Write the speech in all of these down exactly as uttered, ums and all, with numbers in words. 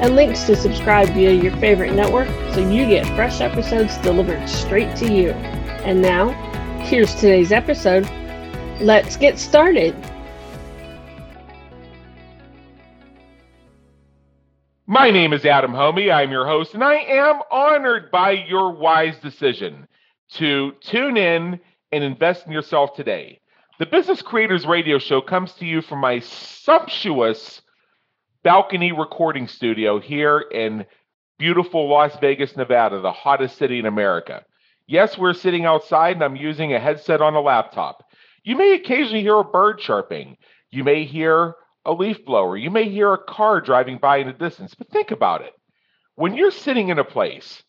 and links to subscribe via your favorite network so you get fresh episodes delivered straight to you. And now, here's today's episode. Let's get started. My name is Adam Homy. I'm your host, and I am honored by your wise decision to tune in and invest in yourself today. The Business Creators Radio Show comes to you from my sumptuous balcony recording studio here in beautiful Las Vegas, Nevada, the hottest city in America. Yes, we're sitting outside and I'm using a headset on a laptop. You may occasionally hear a bird chirping. You may hear a leaf blower. You may hear a car driving by in the distance. But think about it. When you're sitting in a place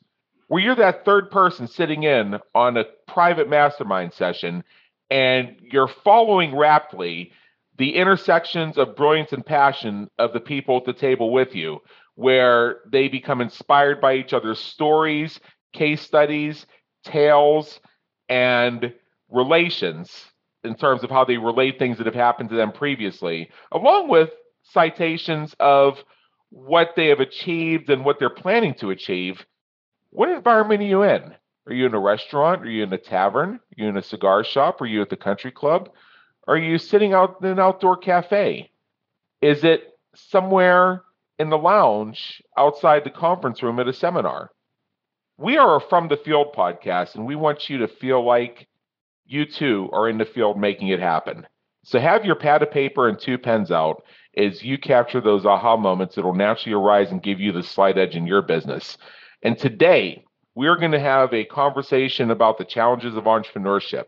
where you're that third person sitting in on a private mastermind session and you're following raptly the intersections of brilliance and passion of the people at the table with you, where they become inspired by each other's stories, case studies, tales, and relations in terms of how they relate things that have happened to them previously, along with citations of what they have achieved and what they're planning to achieve. What environment are you in? Are you in a restaurant? Are you in a tavern? Are you in a cigar shop? Are you at the country club? Are you sitting out in an outdoor cafe? Is it somewhere in the lounge outside the conference room at a seminar? We are a From the Field podcast, and we want you to feel like you too are in the field making it happen. So have your pad of paper and two pens out as you capture those aha moments that will naturally arise and give you the slight edge in your business. And today, we're going to have a conversation about the challenges of entrepreneurship.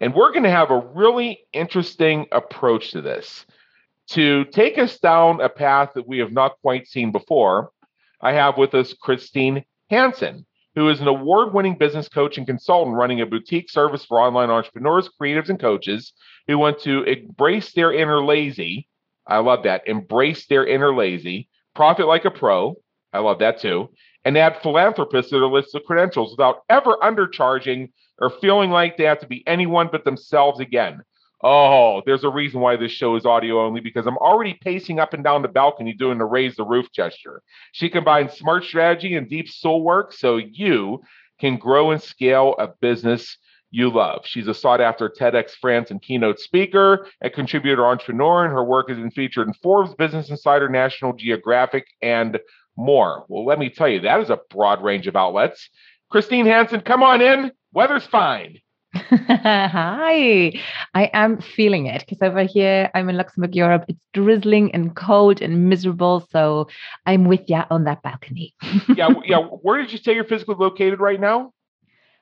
And we're going to have a really interesting approach to this. To take us down a path that we have not quite seen before, I have with us Christine Hansen, who is an award-winning business coach and consultant running a boutique service for online entrepreneurs, creatives, and coaches who want to embrace their inner lazy. I love that. Embrace their inner lazy. Profit like a pro. I love that too. And add philanthropists to their list of credentials without ever undercharging or feeling like they have to be anyone but themselves again. Oh, there's a reason why this show is audio only, because I'm already pacing up and down the balcony doing the raise the roof gesture. She combines smart strategy and deep soul work so you can grow and scale a business you love. She's a sought-after TEDx France and keynote speaker, a contributor entrepreneur, and her work has been featured in Forbes, Business Insider, National Geographic, and more. Well, let me tell you, that is a broad range of outlets. Christine Hansen, come on in. Weather's fine. Hi. I am feeling it because over here, I'm in Luxembourg, Europe. It's drizzling and cold and miserable. So I'm with you on that balcony. yeah. yeah. Where did you say you're physically located right now?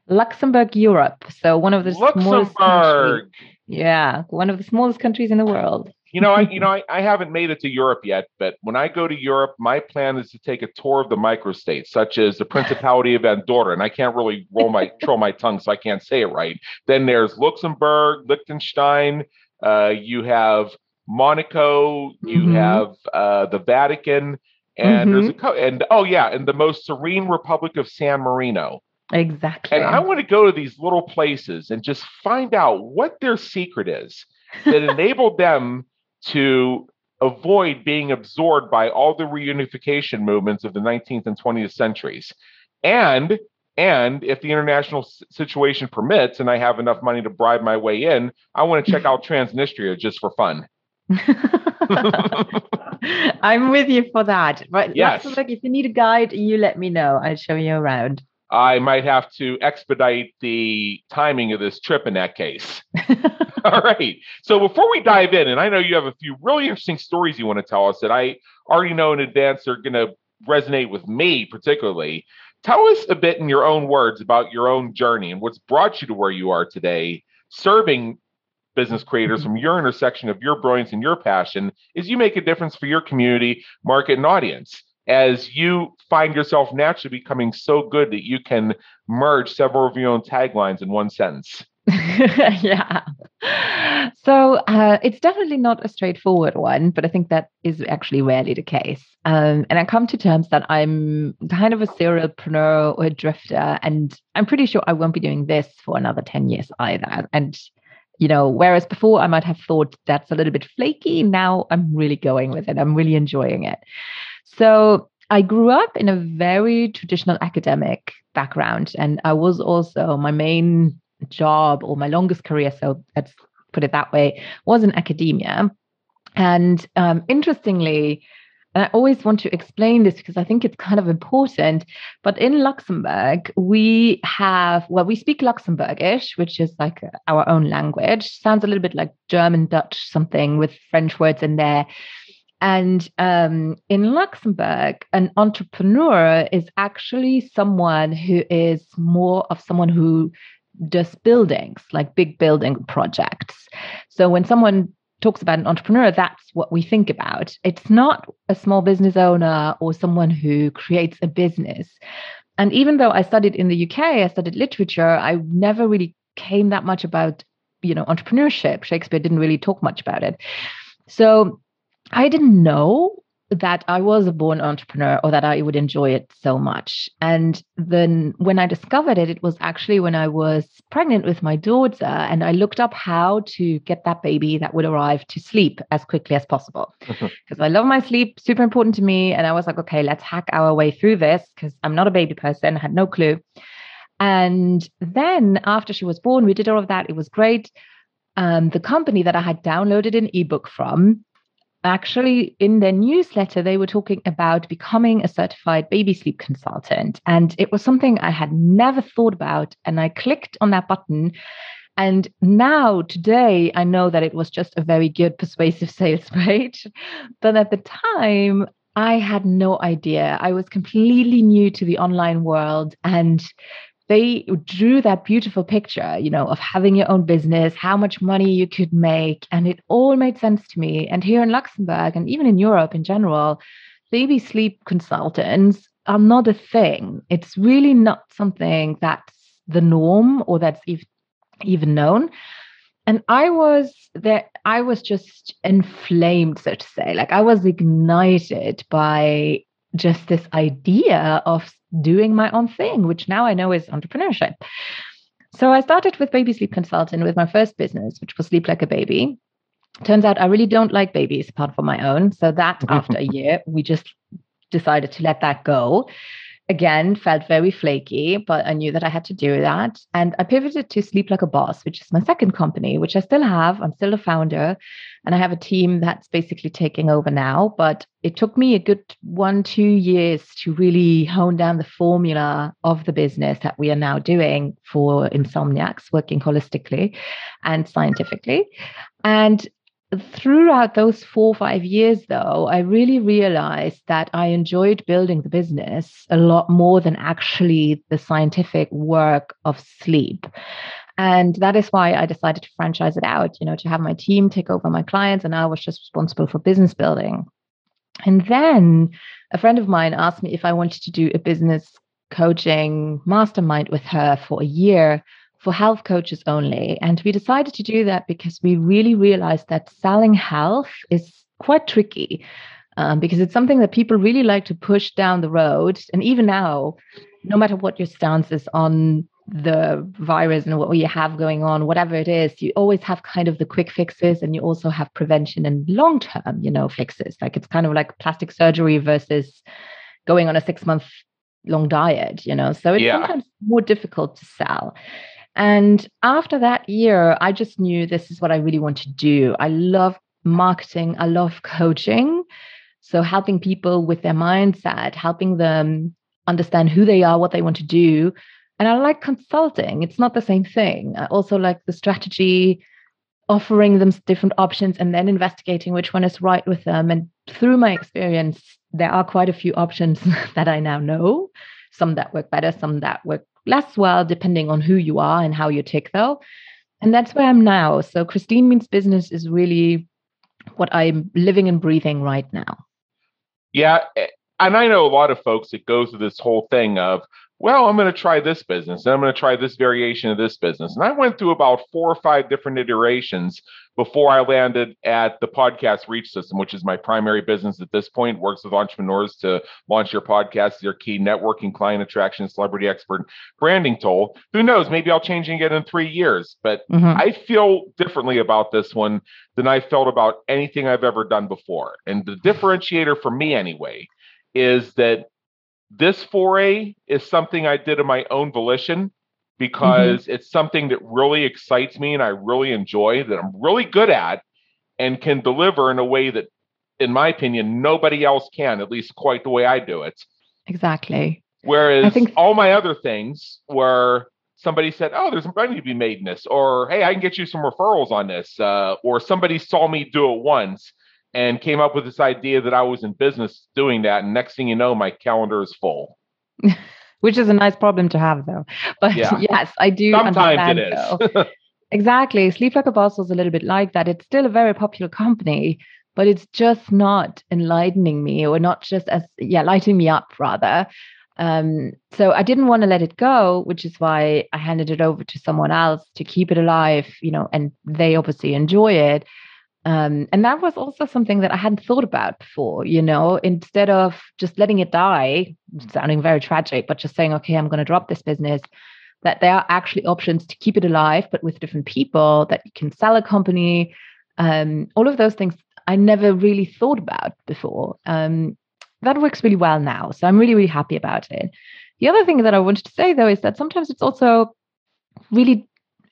Luxembourg, Europe. So one of the Luxembourg. smallest Yeah. One of the smallest countries in the world. You know, I, you know, I, I haven't made it to Europe yet, but when I go to Europe, my plan is to take a tour of the microstates, such as the Principality of Andorra, and I can't really roll my troll my tongue, so I can't say it right. Then there's Luxembourg, Liechtenstein. Uh, you have Monaco. You mm-hmm. have uh, the Vatican, and mm-hmm. there's a co- and oh yeah, and the most serene Republic of San Marino. Exactly. And I want to go to these little places and just find out what their secret is that enabled them to avoid being absorbed by all the reunification movements of the nineteenth and twentieth centuries. And, and if the international s- situation permits, and I have enough money to bribe my way in, I want to check out Transnistria just for fun. I'm with you for that. But yes. Luxembourg, if you need a guide, you let me know. I'll show you around. I might have to expedite the timing of this trip in that case. All right. So before we dive in, and I know you have a few really interesting stories you want to tell us that I already know in advance are going to resonate with me particularly, tell us a bit in your own words about your own journey and what's brought you to where you are today, serving business creators from your intersection of your brilliance and your passion as you make a difference for your community, market, and audience. as you find yourself naturally becoming so good that you can merge several of your own taglines in one sentence? Yeah. So uh, it's definitely not a straightforward one, but I think that is actually rarely the case. Um, and I come to terms that I'm kind of a serialpreneur or a drifter, and I'm pretty sure I won't be doing this for another ten years either. And, you know, whereas before I might have thought that's a little bit flaky, now I'm really going with it. I'm really enjoying it. So I grew up in a very traditional academic background, and I was also my main job or my longest career, so let's put it that way, was in academia. And um, interestingly, and I always want to explain this because I think it's kind of important, but in Luxembourg, we have, well, we speak Luxembourgish, which is like our own language. Sounds a little bit like German, Dutch, something with French words in there. And um, in Luxembourg, an entrepreneur is actually someone who is more of someone who does buildings, like big building projects. So when someone talks about an entrepreneur, that's what we think about. It's not a small business owner or someone who creates a business. And even though I studied in the U K, I studied literature, I never really came that much about, you know, entrepreneurship. Shakespeare didn't really talk much about it. So I didn't know that I was a born entrepreneur or that I would enjoy it so much. And then when I discovered it, it was actually when I was pregnant with my daughter, and I looked up how to get that baby that would arrive to sleep as quickly as possible. Because I love my sleep, super important to me. And I was like, okay, let's hack our way through this, because I'm not a baby person, I had no clue. And then after she was born, we did all of that. It was great. Um, the company that I had downloaded an ebook from, actually, in their newsletter, they were talking about becoming a certified baby sleep consultant. And it was something I had never thought about. And I clicked on that button. And now, today, I know that it was just a very good persuasive sales page. But at the time, I had no idea. I was completely new to the online world. And they drew that beautiful picture, you know, of having your own business, how much money you could make. And it all made sense to me. And here in Luxembourg, and even in Europe in general, baby sleep consultants are not a thing. It's really not something that's the norm or that's even known. And I was there, I was just inflamed, so to say. Like, I was ignited by just this idea of doing my own thing, which now I know is entrepreneurship. So I started with baby sleep consultant with my first business, which was Sleep Like a Baby. Turns out I really don't like babies apart from my own. So that after a year, we just decided to let that go. Again, felt very flaky, but I knew that I had to do that. And I pivoted to Sleep Like a Boss, which is my second company, which I still have. I'm still a founder, and I have a team that's basically taking over now. But it took me a good one, two years to really hone down the formula of the business that we are now doing for insomniacs, working holistically and scientifically. And throughout those four or five years, though, I really realized that I enjoyed building the business a lot more than actually the scientific work of sleep. And that is why I decided to franchise it out, you know, to have my team take over my clients. And I was just responsible for business building. And then a friend of mine asked me if I wanted to do a business coaching mastermind with her for a year, for health coaches only. And we decided to do that because we really realized that selling health is quite tricky, um, because it's something that people really like to push down the road. And even now, no matter what your stance is on the virus and what you have going on, whatever it is, you always have kind of the quick fixes, and you also have prevention and long-term, you know, fixes. Like, it's kind of like plastic surgery versus going on a six-month long diet, you know. So it's yeah. sometimes more difficult to sell. And after that year, I just knew this is what I really want to do. I love marketing. I love coaching. So helping people with their mindset, helping them understand who they are, what they want to do. And I like consulting. It's not the same thing. I also like the strategy, offering them different options and then investigating which one is right with them. And through my experience, there are quite a few options that I now know. Some that work better, some that work less well, depending on who you are and how you tick, though. And that's where I'm now. So Christine Means Business is really what I'm living and breathing right now. Yeah, and I know a lot of folks that go through this whole thing of, well, I'm going to try this business, and I'm going to try this variation of this business. And I went through about four or five different iterations before I landed at the Podcast Reach System, which is my primary business at this point. It works with entrepreneurs to launch your podcast, your key networking, client attraction, celebrity expert, branding tool. Who knows? Maybe I'll change again in three years. But mm-hmm. I feel differently about this one than I felt about anything I've ever done before. And the differentiator for me, anyway, is that this foray is something I did of my own volition, because mm-hmm. it's something that really excites me and I really enjoy, that I'm really good at and can deliver in a way that, in my opinion, nobody else can, at least quite the way I do it. Exactly. Whereas I think all my other things were somebody said, oh, there's money to be made in this, or, hey, I can get you some referrals on this, uh, or somebody saw me do it once and came up with this idea that I was in business doing that. And next thing you know, my calendar is full. Which is a nice problem to have, though. But yeah. yes, I do Sometimes it is. though. Exactly. Sleep Like a Boss was a little bit like that. It's still a very popular company, but it's just not enlightening me, or not just as, yeah, lighting me up, rather. Um, so I didn't want to let it go, which is why I handed it over to someone else to keep it alive, you know, and they obviously enjoy it. Um, and that was also something that I hadn't thought about before, you know, instead of just letting it die, sounding very tragic, but just saying, okay, I'm going to drop this business, that there are actually options to keep it alive, but with different people, that you can sell a company. Um, all of those things I never really thought about before. Um, that works really well now. So I'm really, really happy about it. The other thing that I wanted to say, though, is that sometimes it's also really,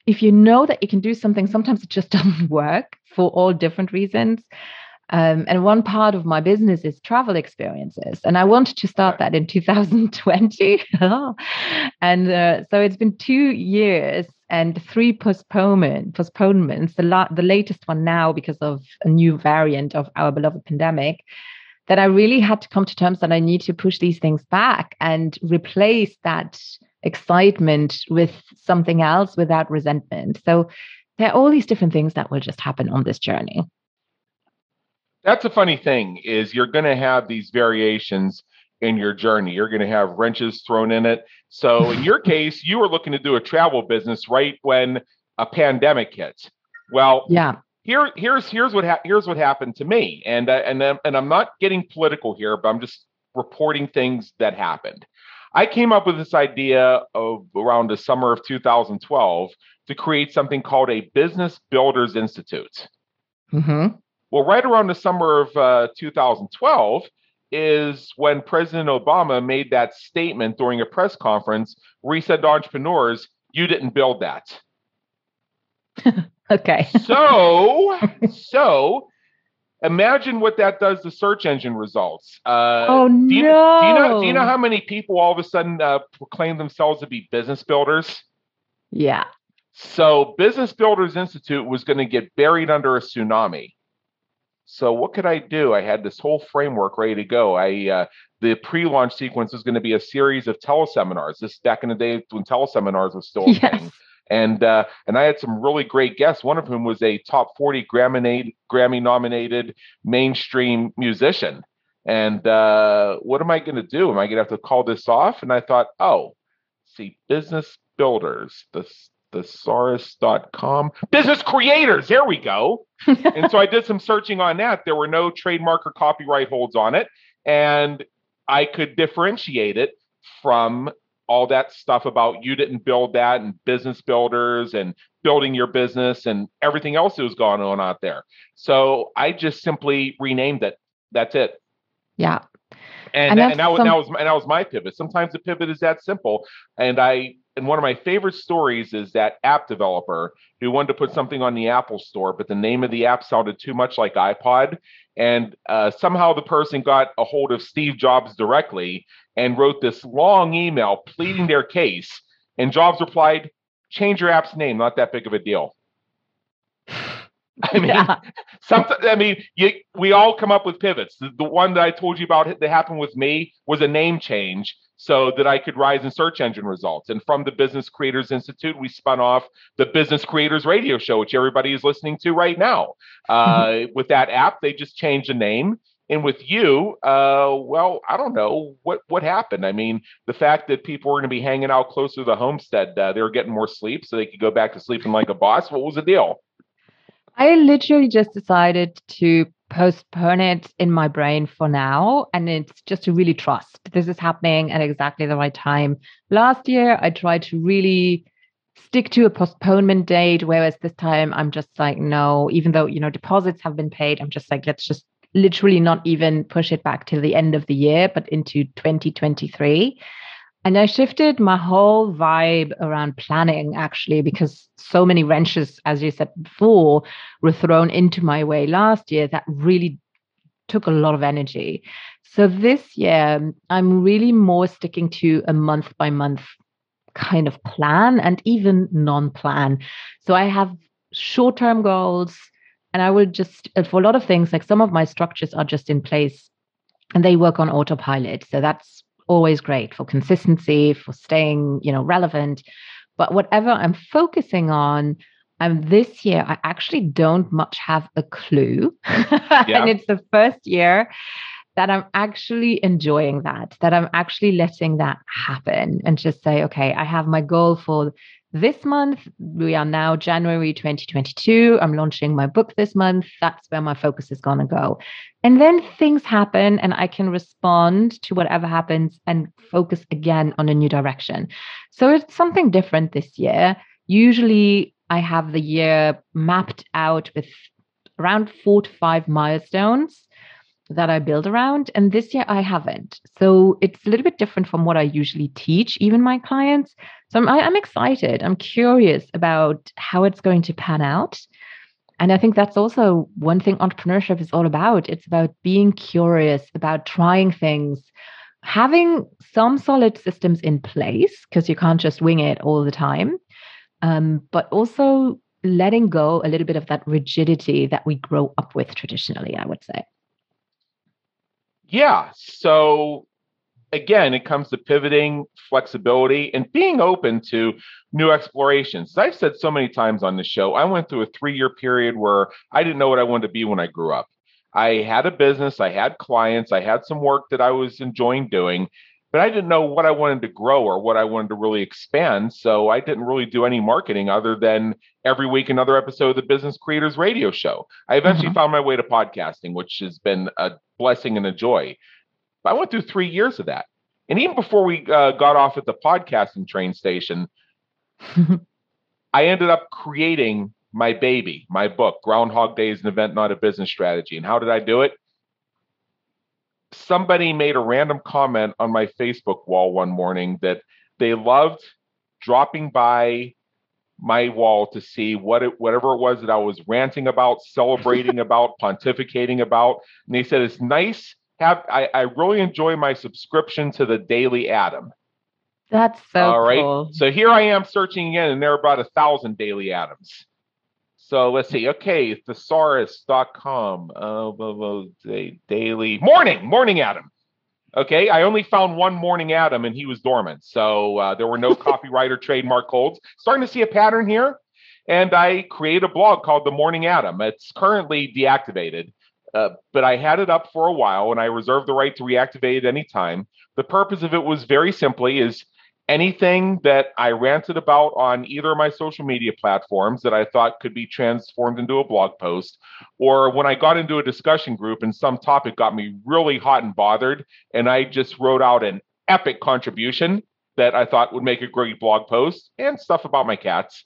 if you know that you can do something, sometimes it just doesn't work for all different reasons. Um, and one part of my business is travel experiences. And I wanted to start that in two thousand twenty. And uh, so it's been two years and three postponement, postponements, the, la- the latest one now because of a new variant of our beloved pandemic, that I really had to come to terms that I need to push these things back and replace that excitement with something else without resentment. So there are all these different things that will just happen on this journey. That's a funny thing, is you're going to have these variations in your journey. You're going to have wrenches thrown in it. So in your case, you were looking to do a travel business right when a pandemic hits. Well, yeah. Here, here's here's what ha- here's what happened to me, and uh, and um, and I'm not getting political here, but I'm just reporting things that happened. I came up with this idea of around the summer of two thousand twelve to create something called a Business Builders Institute. Mm-hmm. Well, right around the summer of uh, two thousand twelve is when President Obama made that statement during a press conference where he said to entrepreneurs, you didn't build that. Okay. so, so... Imagine what that does to search engine results. Uh, oh, do you, no. Do you, know, do you know how many people all of a sudden uh, proclaim themselves to be business builders? Yeah. So Business Builders Institute was going to get buried under a tsunami. So what could I do? I had this whole framework ready to go. I uh, the pre-launch sequence was going to be a series of teleseminars. This is back in the day when teleseminars were still a yes. thing. And uh, and I had some really great guests, one of whom was a top forty Grammy-nominated mainstream musician. And uh, what am I going to do? Am I going to have to call this off? And I thought, oh, see, business builders, the thesaurus dot com, business creators, there we go. And so I did some searching on that. There were no trademark or copyright holds on it. And I could differentiate it from all that stuff about you didn't build that and business builders and building your business and everything else that was going on out there. So I just simply renamed it. That's it. Yeah. And, and, and, that, some... and that was, and that was my pivot. Sometimes the pivot is that simple. And I, and one of my favorite stories is that app developer who wanted to put something on the Apple store, but the name of the app sounded too much like iPod. And uh, somehow the person got a hold of Steve Jobs directly and wrote this long email pleading their case. And Jobs replied, change your app's name. Not that big of a deal. I mean, yeah. sometimes, I mean, you, we all come up with pivots. The, the one that I told you about that happened with me was a name change so that I could rise in search engine results. And from the Business Creators Institute, we spun off the Business Creators Radio Show, which everybody is listening to right now. Uh, with that app, they just changed the name. And with you, uh, well, I don't know what, what happened. I mean, the fact that people were going to be hanging out closer to the homestead, uh, they were getting more sleep so they could go back to sleeping like a boss. What was the deal? I literally just decided to postpone it in my brain for now. And it's just to really trust this is happening at exactly the right time. Last year, I tried to really stick to a postponement date, whereas this time I'm just like, no, even though, you know, deposits have been paid, I'm just like, let's just literally not even push it back till the end of the year, but into twenty twenty-three. And I shifted my whole vibe around planning, actually, because so many wrenches, as you said before, were thrown into my way last year that really took a lot of energy. So this year, I'm really more sticking to a month by month kind of plan and even non-plan. So I have short-term goals, and I will just, for a lot of things, like some of my structures are just in place and they work on autopilot. So that's always great for consistency, for staying, you know, relevant. But whatever I'm focusing on, um, this year, I actually don't much have a clue. Yeah. And it's the first year that I'm actually enjoying that, that I'm actually letting that happen and just say, okay, I have my goal for this month. We are now January twenty twenty-two. I'm launching my book this month. That's where my focus is going to go. And then things happen and I can respond to whatever happens and focus again on a new direction. So it's something different this year. Usually I have the year mapped out with around four to five milestones that I build around. And this year I haven't. So it's a little bit different from what I usually teach, even my clients. So I'm, I, I'm excited. I'm curious about how it's going to pan out. And I think that's also one thing entrepreneurship is all about. It's about being curious, about trying things, having some solid systems in place, because you can't just wing it all the time. Um, but also letting go a little bit of that rigidity that we grow up with traditionally, I would say. Yeah. So again, it comes to pivoting, flexibility, and being open to new explorations. As I've said so many times on the show, I went through a three-year period where I didn't know what I wanted to be when I grew up. I had a business, I had clients, I had some work that I was enjoying doing, but I didn't know what I wanted to grow or what I wanted to really expand. So I didn't really do any marketing other than every week another episode of the Business Creators Radio Show. I eventually mm-hmm. found my way to podcasting, which has been a blessing and a joy. But I went through three years of that. And even before we uh, got off at the podcasting train station, I ended up creating my baby, my book, Groundhog Day is an Event, Not a Business Strategy. And how did I do it? Somebody made a random comment on my Facebook wall one morning that they loved dropping by my wall to see what it, whatever it was that I was ranting about, celebrating about, pontificating about. And they said, it's nice. Have I, I really enjoy my subscription to the Daily Adam. That's so all right. Cool. So here I am searching again, and there are about a thousand Daily Adams. So let's see. Okay, thesaurus dot com. Uh, blah, blah, day, daily morning, morning Adam. Okay, I only found one morning Adam, and he was dormant. So uh, there were no copyright or trademark holds. Starting to see a pattern here. And I created a blog called The Morning Adam. It's currently deactivated, uh, but I had it up for a while, and I reserved the right to reactivate it anytime. The purpose of it was very simply is anything that I ranted about on either of my social media platforms that I thought could be transformed into a blog post, or when I got into a discussion group and some topic got me really hot and bothered, and I just wrote out an epic contribution that I thought would make a great blog post and stuff about my cats,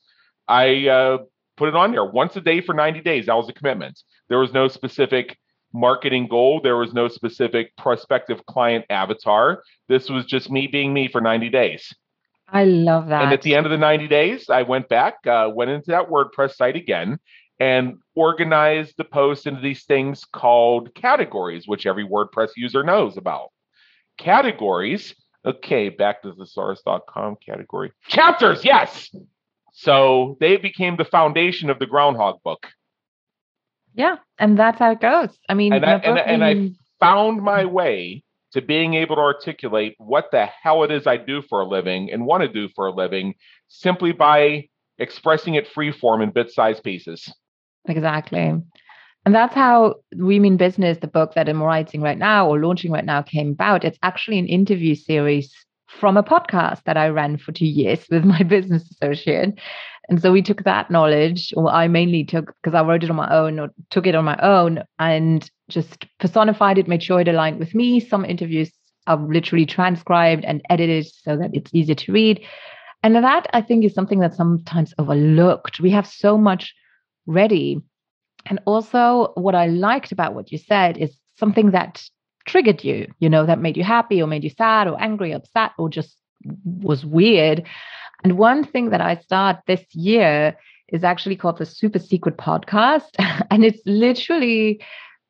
I uh, put it on there once a day for ninety days. That was a commitment. There was no specific marketing goal. There was no specific prospective client avatar. This was just me being me for ninety days. I love that. And at the end of the ninety days, I went back, uh, went into that WordPress site again, and organized the posts into these things called categories, which every WordPress user knows about. Categories. Okay, back to thesaurus dot com category. Chapters, yes! So they became the foundation of the Groundhog book. Yeah, and that's how it goes. I mean, and I, and, and I found my way to being able to articulate what the hell it is I do for a living and want to do for a living simply by expressing it freeform in bit-sized pieces. Exactly. And that's how We Mean Business, the book that I'm writing right now or launching right now, came about. It's actually an interview series from a podcast that I ran for two years with my business associate. And so we took that knowledge, or I mainly took, because I wrote it on my own or took it on my own and just personified it, made sure it aligned with me. Some interviews are literally transcribed and edited so that it's easier to read. And that, I think, is something that's sometimes overlooked. We have so much ready. And also what I liked about what you said is something that triggered you, you know, that made you happy or made you sad or angry, upset, or just was weird. And one thing that I start this year is actually called the Super Secret Podcast. And it's literally,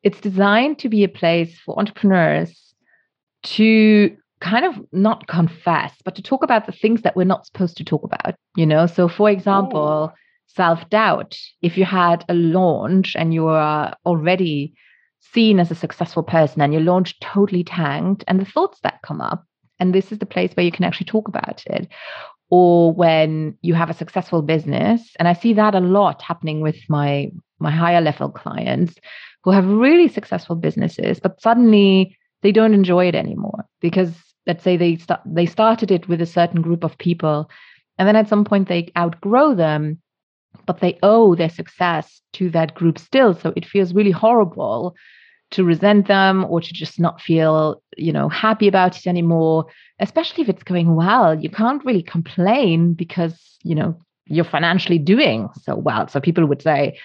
it's designed to be a place for entrepreneurs to kind of not confess, but to talk about the things that we're not supposed to talk about, you know? So for example, oh. self-doubt. If you had a launch and you are already seen as a successful person and your launch totally tanked and the thoughts that come up, and this is the place where you can actually talk about it. Or when you have a successful business, and I see that a lot happening with my, my higher level clients who have really successful businesses, but suddenly they don't enjoy it anymore because let's say they start, they started it with a certain group of people and then at some point they outgrow them, but they owe their success to that group still. So it feels really horrible to resent them or to just not feel, you know, happy about it anymore, especially if it's going well. You can't really complain because, you know, you're financially doing so well. So people would say,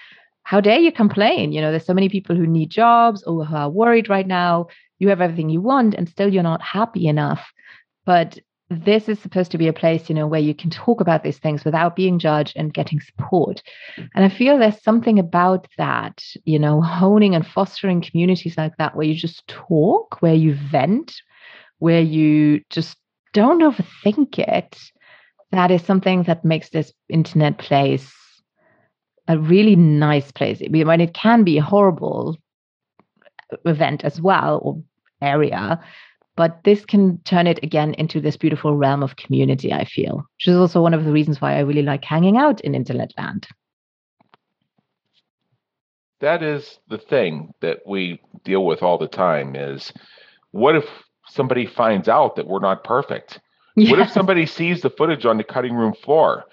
how dare you complain? You know, there's so many people who need jobs or who are worried right now. You have everything you want and still you're not happy enough. But this is supposed to be a place, you know, where you can talk about these things without being judged and getting support. And I feel there's something about that, you know, honing and fostering communities like that, where you just talk, where you vent, where you just don't overthink it. That is something that makes this internet place a really nice place. I mean, it can be a horrible event as well, or area, but this can turn it again into this beautiful realm of community, I feel, which is also one of the reasons why I really like hanging out in internet land. That is the thing that we deal with all the time is, what if somebody finds out that we're not perfect? Yes. What if somebody sees the footage on the cutting room floor?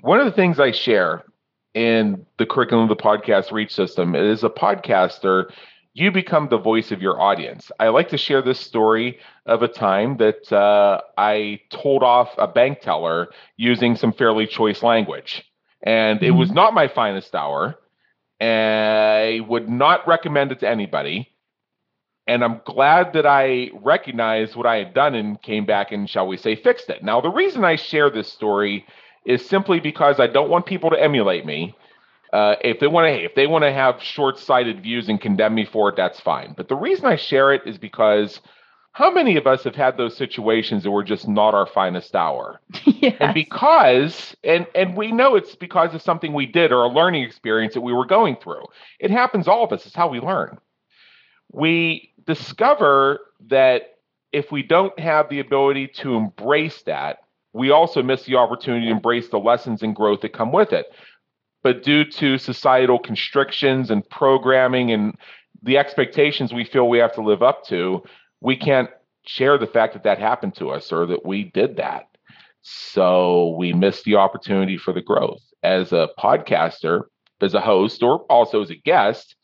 One of the things I share in the curriculum of the Podcast Reach System is, a podcaster, you become the voice of your audience. I like to share this story of a time that uh, I told off a bank teller using some fairly choice language. And it was not my finest hour. And I would not recommend it to anybody. And I'm glad that I recognized what I had done and came back and, shall we say, fixed it. Now, the reason I share this story is simply because I don't want people to emulate me. Uh, if they want to, if they want to have short-sighted views and condemn me for it, that's fine. But the reason I share it is because how many of us have had those situations that were just not our finest hour? Yes. And because, and, and we know it's because of something we did or a learning experience that we were going through. It happens to all of us. It's how we learn. We discover that if we don't have the ability to embrace that, we also miss the opportunity to embrace the lessons and growth that come with it. But due to societal constrictions and programming and the expectations we feel we have to live up to, we can't share the fact that that happened to us or that we did that. So we miss the opportunity for the growth. As a podcaster, as a host, or also as a guest,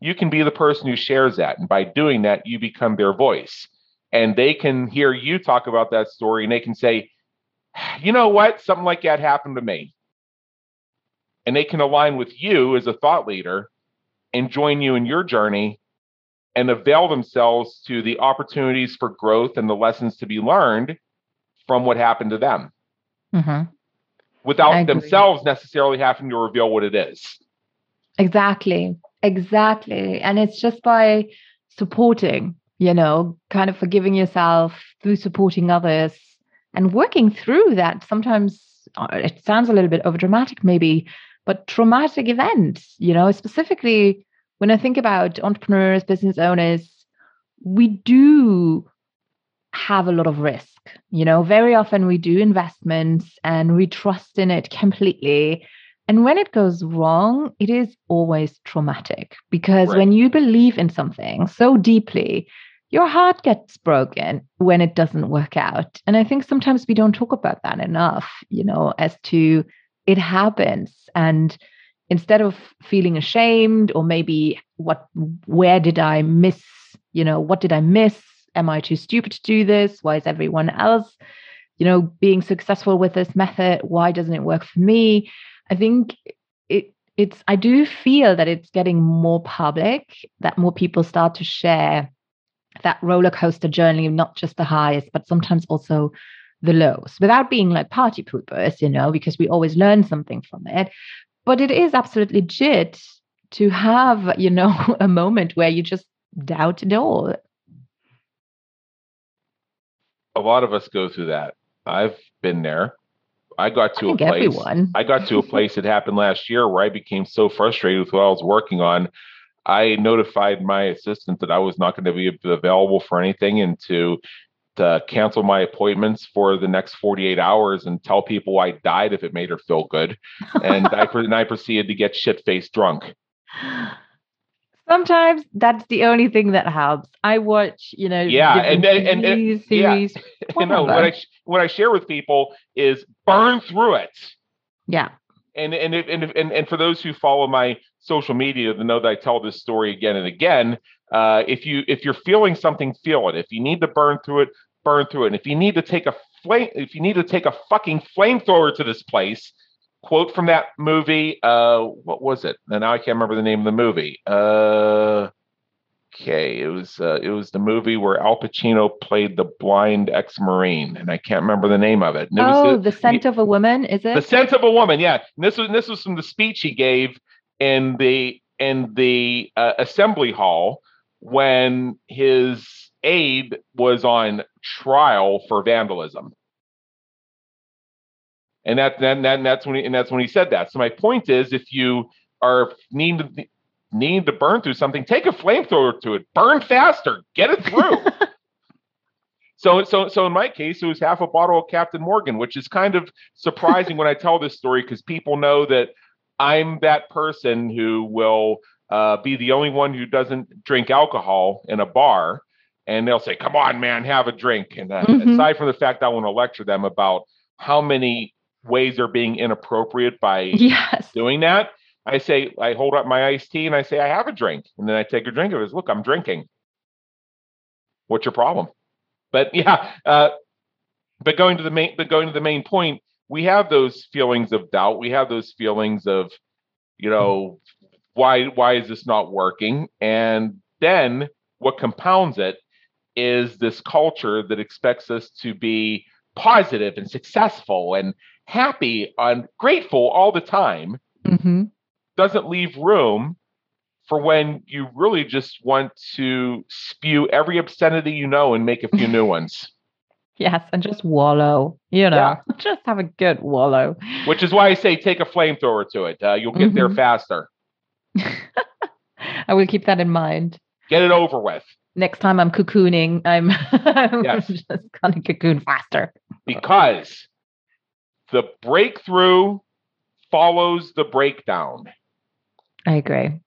you can be the person who shares that. And by doing that, you become their voice. And they can hear you talk about that story and they can say, you know what? Something like that happened to me. And they can align with you as a thought leader and join you in your journey and avail themselves to the opportunities for growth and the lessons to be learned from what happened to them, mm-hmm. without themselves necessarily having to reveal what it is. Exactly. Exactly. And it's just by supporting, you know, kind of forgiving yourself through supporting others and working through that. Sometimes it sounds a little bit overdramatic, maybe, but traumatic events, you know, specifically when I think about entrepreneurs, business owners, we do have a lot of risk. You know, very often we do investments and we trust in it completely. And when it goes wrong, it is always traumatic, because right. when you believe in something so deeply, your heart gets broken when it doesn't work out. And I think sometimes we don't talk about that enough, you know, as to it happens. And instead of feeling ashamed, or maybe what, where did I miss, you know, what did I miss? Am I too stupid to do this? Why is everyone else, you know, being successful with this method? Why doesn't it work for me? I think it, it's, I do feel that it's getting more public, that more people start to share that roller coaster journey, not just the highs, but sometimes also the lows, without being like party poopers, you know, because we always learn something from it. But it is absolutely legit to have, you know, a moment where you just doubt it all. A lot of us go through that. I've been there. I got to I a place. Everyone. I got to a place that happened last year where I became so frustrated with what I was working on. I notified my assistant that I was not going to be available for anything, and to, to cancel my appointments for the next forty-eight hours and tell people I died if it made her feel good. And I and I proceeded to get shit-faced drunk. Sometimes that's the only thing that helps. I watch, you know, yeah, and, and, and, and series. Yeah. You know, what I what I share with people is burn through it. Yeah. And and and and and for those who follow my social media, they know that I tell this story again and again. Uh, if you if you're feeling something, feel it. If you need to burn through it, burn through it. And if you need to take a flame, if you need to take a fucking flamethrower to this place. Quote from that movie. Uh, what was it? And now I can't remember the name of the movie. Uh, okay, it was uh, it was the movie where Al Pacino played the blind ex-Marine, and I can't remember the name of it. And it oh, was the, the Scent he, of a Woman, is it? The Scent of a Woman. Yeah, and this was this was from the speech he gave in the in the uh, assembly hall when his aide was on trial for vandalism. And that, that, that, that's when he, and that's when he said that. So my point is, if you are need to, need to burn through something, take a flamethrower to it, burn faster, get it through. so, so, so in my case, it was half a bottle of Captain Morgan, which is kind of surprising when I tell this story, because people know that I'm that person who will uh, be the only one who doesn't drink alcohol in a bar, and they'll say, "Come on, man, have a drink." And uh, mm-hmm. aside from the fact I want to lecture them about how many ways are being inappropriate by yes. doing that. I say, I hold up my iced tea and I say, I have a drink. And then I take a drink of it. Look, I'm drinking. What's your problem? But yeah, uh, but going to the main, but going to the main point, we have those feelings of doubt. We have those feelings of, you know, why, why is this not working? And then what compounds it is this culture that expects us to be positive and successful and happy and grateful all the time, mm-hmm. doesn't leave room for when you really just want to spew every obscenity you know and make a few new ones. Yes, and just wallow, you know, yeah. just have a good wallow. Which is why I say take a flamethrower to it. Uh, you'll get mm-hmm. there faster. I will keep that in mind. Get it over with. Next time I'm cocooning, I'm, I'm yes. just going to cocoon faster. Because the breakthrough follows the breakdown. I agree.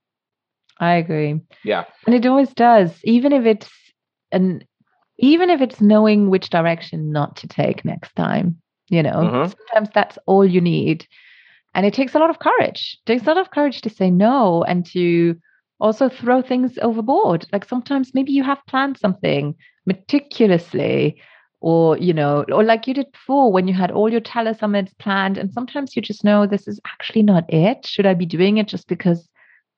I agree. Yeah. And it always does, even if it's an, even if it's knowing which direction not to take next time, you know, mm-hmm. sometimes that's all you need. And it takes a lot of courage. It takes a lot of courage to say no and to also throw things overboard. Like sometimes maybe you have planned something meticulously, or, you know, or like you did before when you had all your telesummits planned. And sometimes you just know this is actually not it. Should I be doing it just because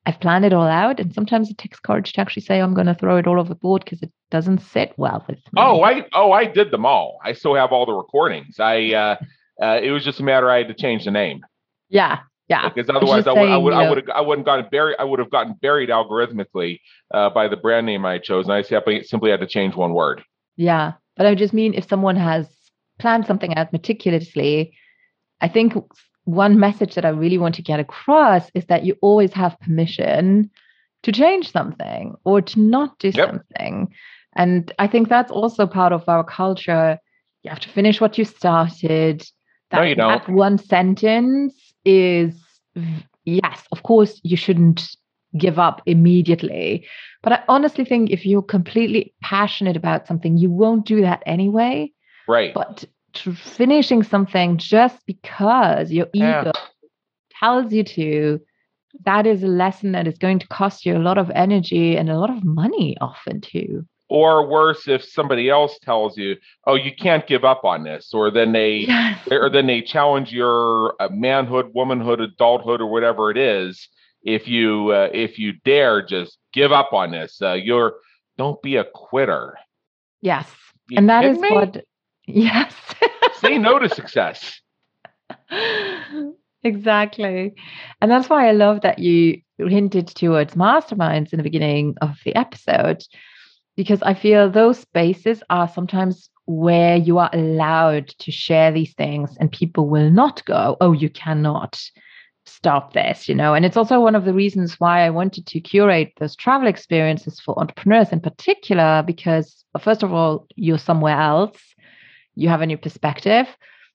I've planned it all out? And sometimes it takes courage to actually say, I'm going to throw it all overboard because it doesn't sit well with me. Oh, I, oh, I did them all. I still have all the recordings. I, uh, uh, it was just a matter. I had to change the name. Yeah. Yeah, because otherwise I would, saying, I would I would have, I wouldn't gotten buried. I would have gotten buried algorithmically uh, by the brand name I chose, and I simply had to change one word. Yeah, but I just mean if someone has planned something out meticulously, I think one message that I really want to get across is that you always have permission to change something or to not do yep. something, and I think that's also part of our culture. You have to finish what you started. That, no, you don't. That one sentence is yes, of course, you shouldn't give up immediately. But I honestly think if you're completely passionate about something, you won't do that anyway. Right. But finishing something just because your ego yeah. tells you to, that is a lesson that is going to cost you a lot of energy and a lot of money often too. Or worse, if somebody else tells you, oh, you can't give up on this, or then they yes. or then they challenge your manhood, womanhood, adulthood, or whatever it is. If you uh, if you dare just give up on this, uh, you're don't be a quitter. Yes. You and that is me? What yes. Say no to success. Exactly. And that's why I love that you hinted towards masterminds in the beginning of the episode, because I feel those spaces are sometimes where you are allowed to share these things and people will not go, oh, you cannot stop this, you know. And it's also one of the reasons why I wanted to curate those travel experiences for entrepreneurs in particular, because first of all, you're somewhere else, you have a new perspective,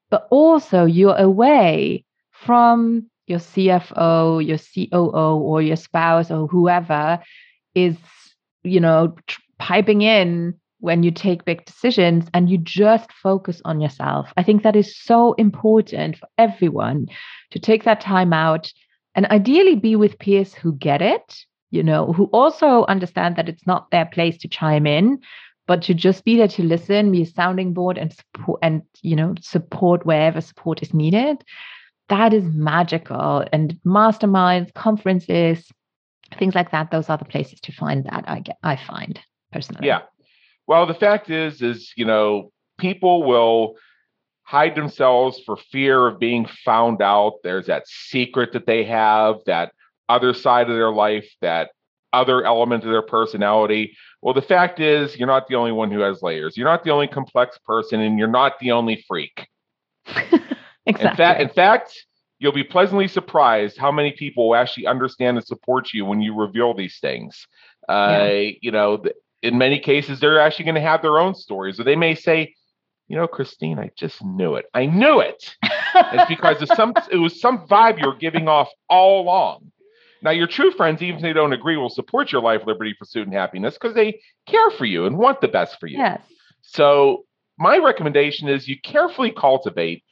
but also you're away from your C F O, your C O O, or your spouse, or whoever is, you know, tr- piping in when you take big decisions, and you just focus on yourself. I think that is so important for everyone to take that time out and ideally be with peers who get it, you know, who also understand that it's not their place to chime in, but to just be there to listen, be a sounding board and support, and, you know, support wherever support is needed. That is magical. And masterminds, conferences, things like that, those are the places to find that, I get, I find personally. Yeah. Well, the fact is, is, you know, people will hide themselves for fear of being found out. There's that secret that they have, that other side of their life, that other element of their personality. Well, the fact is, you're not the only one who has layers. You're not the only complex person, and you're not the only freak. Exactly. In fact, in fact, you'll be pleasantly surprised how many people will actually understand and support you when you reveal these things. Uh, yeah. You know, th- in many cases, they're actually going to have their own stories. Or they may say, you know, Christine, I just knew it. I knew it. It's because of some, it was some vibe you were giving off all along. Now, your true friends, even if they don't agree, will support your life, liberty, pursuit, and happiness because they care for you and want the best for you. Yes. So my recommendation is you carefully cultivate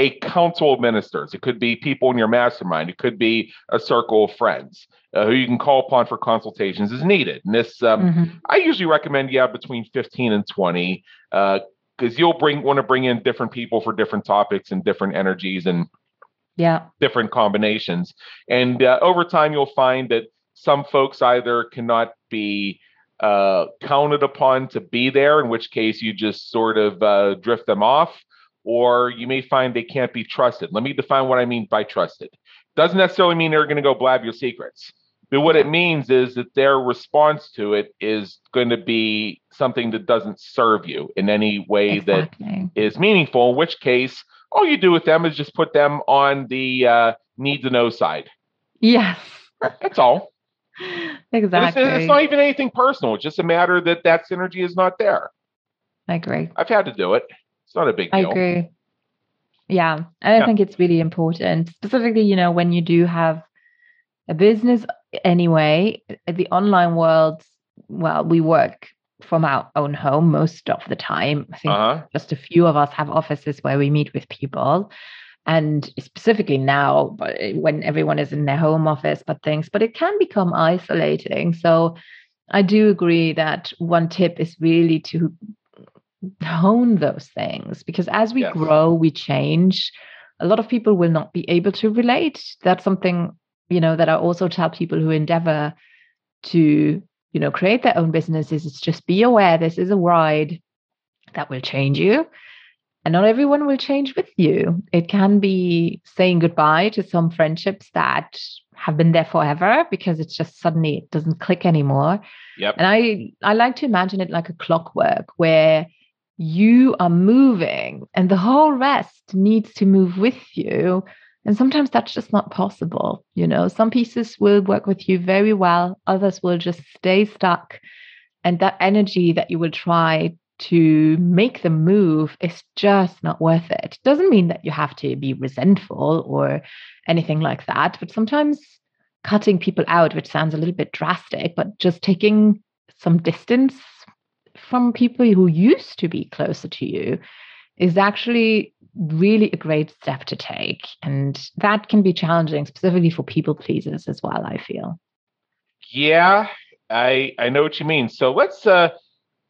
a council of ministers. It could be people in your mastermind. It could be a circle of friends uh, who you can call upon for consultations as needed. And this, um, mm-hmm. I usually recommend you have between fifteen and twenty, because uh, you'll bring want to bring in different people for different topics and different energies and yeah, different combinations. And uh, over time, you'll find that some folks either cannot be uh, counted upon to be there, in which case you just sort of uh, drift them off. Or you may find they can't be trusted. Let me define what I mean by trusted. Doesn't necessarily mean they're going to go blab your secrets. But what it means is that their response to it is going to be something that doesn't serve you in any way exactly. that is meaningful, in which case, all you do with them is just put them on the uh, need to know side. Yes. That's all. Exactly. It's, it's not even anything personal. It's just a matter that that synergy is not there. I agree. I've had to do it. It's not a big deal. I agree. Yeah. And I yeah. think it's really important, specifically, you know, when you do have a business anyway, the online world, well, we work from our own home most of the time. I think uh-huh. just a few of us have offices where we meet with people. And specifically now, when everyone is in their home office, but things, but it can become isolating. So I do agree that one tip is really to hone those things, because as we yes. grow, we change. A lot of people will not be able to relate. That's something, you know, that I also tell people who endeavor to, you know, create their own businesses. It's just be aware this is a ride that will change you, and not everyone will change with you. It can be saying goodbye to some friendships that have been there forever because it's just suddenly it doesn't click anymore. Yep. And I I like to imagine it like a clockwork where you are moving and the whole rest needs to move with you. And sometimes that's just not possible. You know, some pieces will work with you very well. Others will just stay stuck. And that energy that you will try to make the move is just not worth it. It doesn't mean that you have to be resentful or anything like that, but sometimes cutting people out, which sounds a little bit drastic, but just taking some distance from people who used to be closer to you is actually really a great step to take. And that can be challenging, specifically for people pleasers as well, I feel. Yeah, I I know what you mean. So let's uh,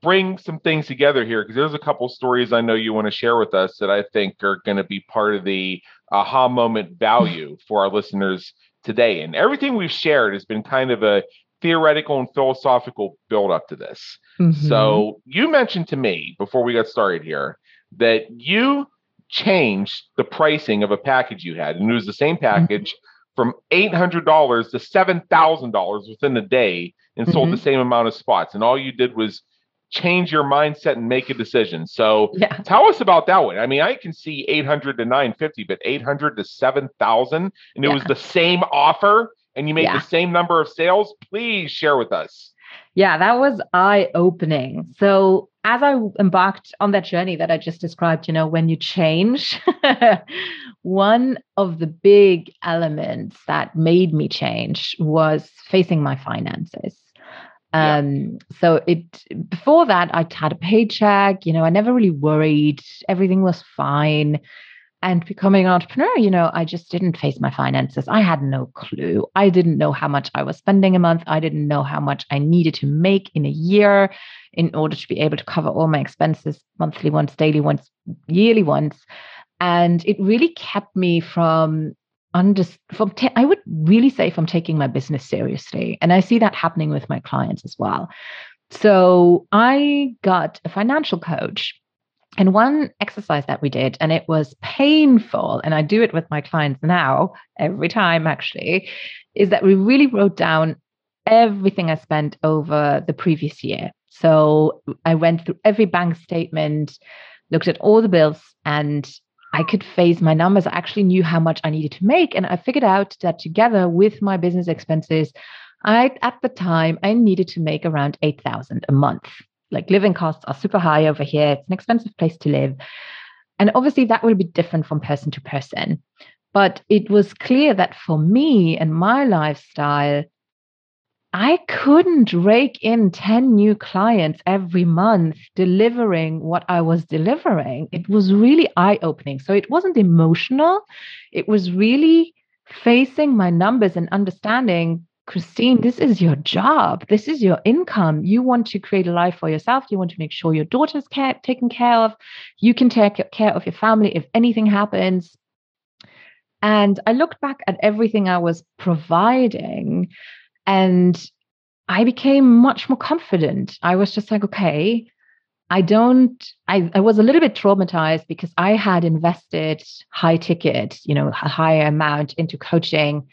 bring some things together here, because there's a couple stories I know you want to share with us that I think are going to be part of the aha moment value for our listeners today. And everything we've shared has been kind of a theoretical and philosophical build up to this. Mm-hmm. So you mentioned to me before we got started here that you changed the pricing of a package you had, and it was the same package mm-hmm. from eight hundred dollars to seven thousand dollars within a day, and mm-hmm. sold the same amount of spots. And all you did was change your mindset and make a decision. So yeah. tell us about that one. I mean, I can see eight hundred to nine fifty, but eight hundred to seven thousand, and it yeah. was the same offer, and you made yeah. the same number of sales. Please share with us. Yeah, that was eye-opening. So as I embarked on that journey that I just described, you know, when you change, one of the big elements that made me change was facing my finances. Um, yeah. So it before that, I had a paycheck, you know, I never really worried. Everything was fine. And becoming an entrepreneur, you know, I just didn't face my finances. I had no clue. I didn't know how much I was spending a month. I didn't know how much I needed to make in a year in order to be able to cover all my expenses, monthly ones, daily ones, yearly ones. And it really kept me from, under, from ta- I would really say from taking my business seriously. And I see that happening with my clients as well. So I got a financial coach. And one exercise that we did, and it was painful, and I do it with my clients now, every time actually, is that we really wrote down everything I spent over the previous year. So I went through every bank statement, looked at all the bills, and I could phase my numbers. I actually knew how much I needed to make. And I figured out that together with my business expenses, I at the time, I needed to make around eight thousand dollars a month. Like living costs are super high over here. It's an expensive place to live. And obviously that will be different from person to person. But it was clear that for me and my lifestyle, I couldn't rake in ten new clients every month delivering what I was delivering. It was really eye-opening. So it wasn't emotional. It was really facing my numbers and understanding, Christine, this is your job. This is your income. You want to create a life for yourself. You want to make sure your daughter's care, taken care of. You can take care of your family if anything happens. And I looked back at everything I was providing, and I became much more confident. I was just like, okay, I don't, I, I was a little bit traumatized because I had invested high ticket, you know, a higher amount into coaching,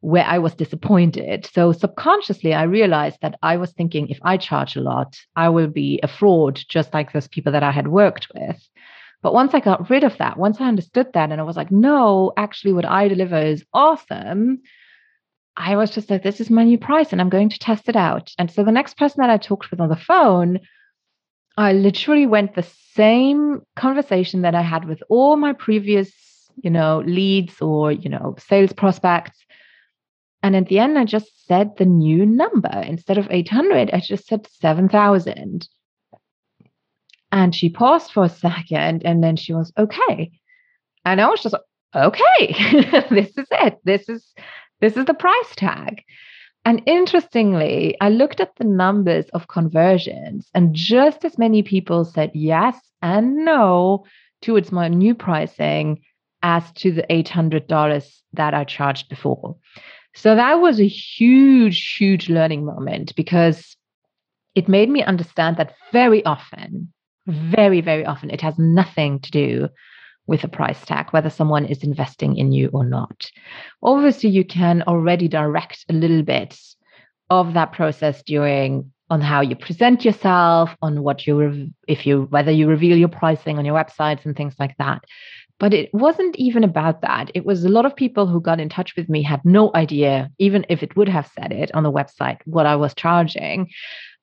where I was disappointed. So subconsciously, I realized that I was thinking, if I charge a lot, I will be a fraud, just like those people that I had worked with. But once I got rid of that, once I understood that, and I was like, no, actually what I deliver is awesome. I was just like, this is my new price and I'm going to test it out. And so the next person that I talked with on the phone, I literally went the same conversation that I had with all my previous, you know, leads or, you know, sales prospects. And at the end, I just said the new number. Instead of eight hundred, I just said seven thousand. And she paused for a second, and then she was, okay. And I was just like, okay, this is it. This is, this is the price tag. And interestingly, I looked at the numbers of conversions, and just as many people said yes and no towards my new pricing as to the eight hundred dollars that I charged before. So that was a huge, huge learning moment, because it made me understand that very often, very, very often, it has nothing to do with a price tag, whether someone is investing in you or not. Obviously, you can already direct a little bit of that process during on how you present yourself, on what you, if you, whether you reveal your pricing on your websites and things like that. But it wasn't even about that. It was a lot of people who got in touch with me had no idea, even if it would have said it on the website, what I was charging.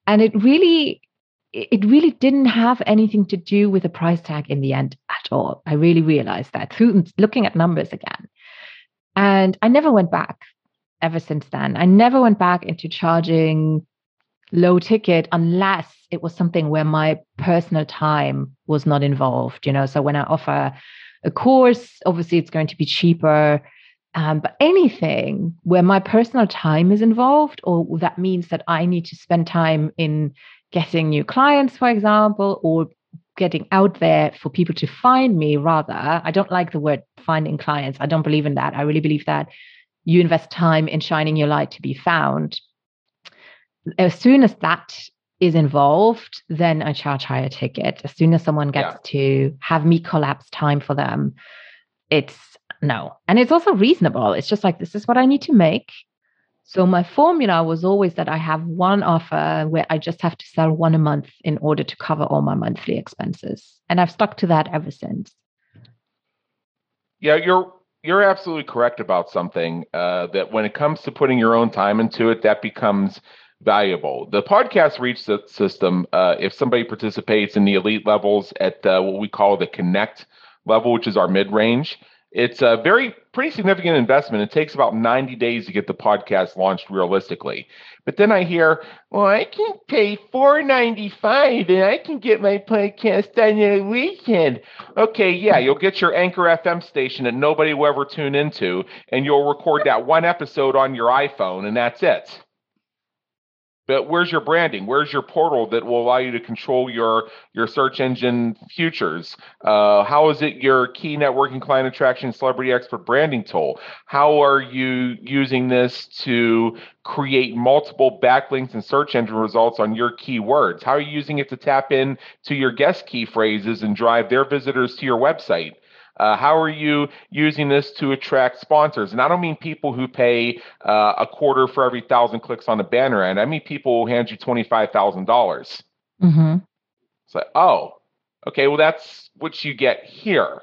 And it really it really didn't have anything to do with the price tag in the end at all. I really realized that through looking at numbers again. And I never went back ever since then. I never went back into charging low ticket unless it was something where my personal time was not involved, you know. So when I offer a course, obviously it's going to be cheaper. Um, but anything where my personal time is involved, or that means that I need to spend time in getting new clients, for example, or getting out there for people to find me rather. I don't like the word finding clients. I don't believe in that. I really believe that you invest time in shining your light to be found. As soon as that is involved, then I charge higher ticket. As soon as someone gets yeah. to have me collapse time for them, it's no. And it's also reasonable. It's just like, this is what I need to make. So my formula was always that I have one offer where I just have to sell one a month in order to cover all my monthly expenses. And I've stuck to that ever since. Yeah, you're you're absolutely correct about something, uh, that when it comes to putting your own time into it, that becomes valuable. The podcast reach system, uh, if somebody participates in the elite levels at uh, what we call the Connect level, which is our mid-range, it's a very pretty significant investment. It takes about ninety days to get the podcast launched realistically. But then I hear, well, I can pay four dollars and ninety-five cents and I can get my podcast done in a weekend. Okay, yeah, you'll get your Anchor F M station that nobody will ever tune into, and you'll record that one episode on your iPhone, and that's it. But where's your branding? Where's your portal that will allow you to control your, your search engine futures? Uh, how is it your key networking, client attraction, celebrity expert branding tool? How are you using this to create multiple backlinks and search engine results on your keywords? How are you using it to tap in to your guest key phrases and drive their visitors to your website? Uh, how are you using this to attract sponsors? And I don't mean people who pay uh, a quarter for every thousand clicks on a banner end. I mean people who hand you twenty-five thousand dollars. Mm-hmm. It's like, oh, okay, well, that's what you get here.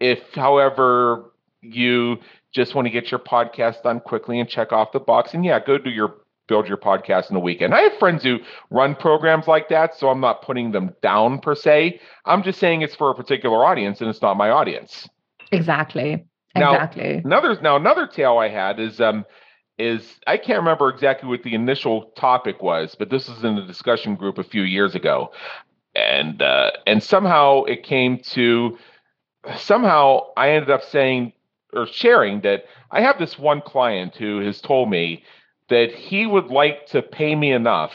If, however, you just want to get your podcast done quickly and check off the box, and yeah, go do your build your podcast in a weekend. I have friends who run programs like that, so I'm not putting them down per se. I'm just saying it's for a particular audience, and it's not my audience. Exactly. Now, exactly. Another now another tale I had is um is I can't remember exactly what the initial topic was, but this was in a discussion group a few years ago, and uh, and somehow it came to somehow I ended up saying or sharing that I have this one client who has told me that he would like to pay me enough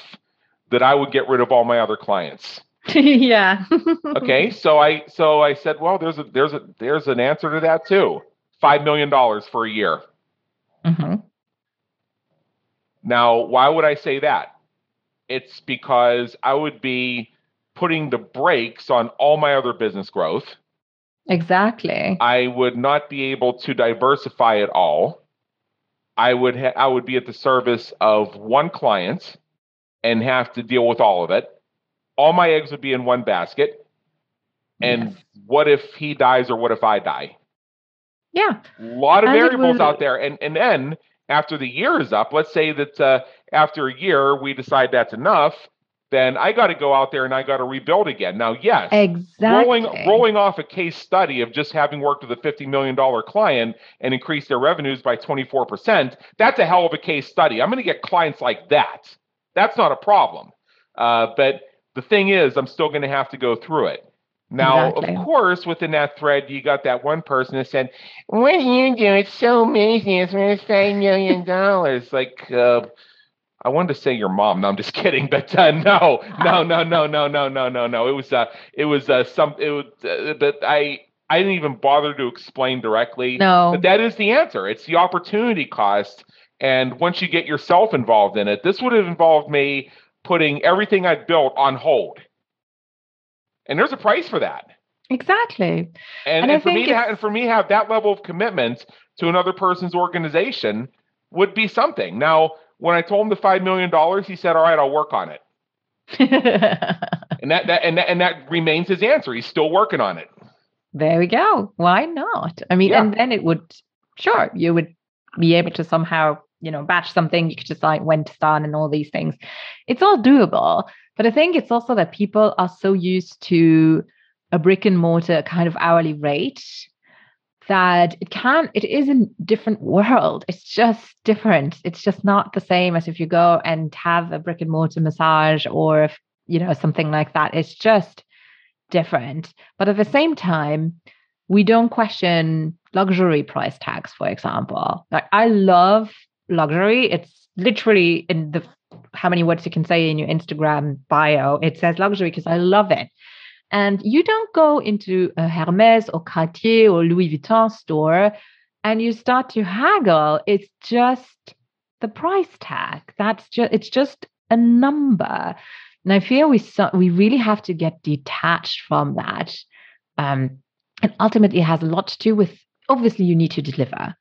that I would get rid of all my other clients. Yeah. Okay. So I, so I said, well, there's a, there's a, there's an answer to that too. five million dollars for a year. Mm-hmm. Now, why would I say that? It's because I would be putting the brakes on all my other business growth. Exactly. I would not be able to diversify at all. I would ha- I would be at the service of one client and have to deal with all of it. All my eggs would be in one basket. And yes. What if he dies or what if I die? Yeah. A lot of and variables would... out there. And and then after the year is up, let's say that uh, after a year we decide that's enough, then I got to go out there and I got to rebuild again. Now, yes, exactly. rolling rolling off a case study of just having worked with a fifty million dollars client and increased their revenues by twenty-four percent, that's a hell of a case study. I'm going to get clients like that. That's not a problem. Uh, but the thing is, I'm still going to have to go through it. Now, exactly. Of course, within that thread, you got that one person that said, what do you do? It's so amazing. It's worth five million dollars. Like, uh, I wanted to say your mom. No, I'm just kidding. But uh, no, no, no, no, no, no, no, no, no. It was, uh, it was uh, some. It was, uh, but I, I didn't even bother to explain directly. No, but that is the answer. It's the opportunity cost. And once you get yourself involved in it, this would have involved me putting everything I'd built on hold. And there's a price for that. Exactly. And, and, and for me, to ha- and for me, have that level of commitment to another person's organization would be something. Now, when I told him the five million dollars, he said, all right, I'll work on it. and that, that and that and that remains his answer. He's still working on it. There we go. Why not? I mean, yeah. And then it would, sure, you would be able to somehow, you know, batch something. You could decide when to start and all these things. It's all doable. But I think it's also that people are so used to a brick and mortar kind of hourly rate that it can, it is a different world. It's just different. It's just not the same as if you go and have a brick and mortar massage or, if, you know, something like that. It's just different. But at the same time, we don't question luxury price tags, for example. Like, I love luxury. It's literally in the, how many words you can say in your Instagram bio, it says luxury, because I love it. And you don't go into a Hermes or Cartier or Louis Vuitton store and you start to haggle. It's just the price tag. That's just, it's just a number. And I feel we we really have to get detached from that. Um, and ultimately it has a lot to do with, obviously you need to deliver.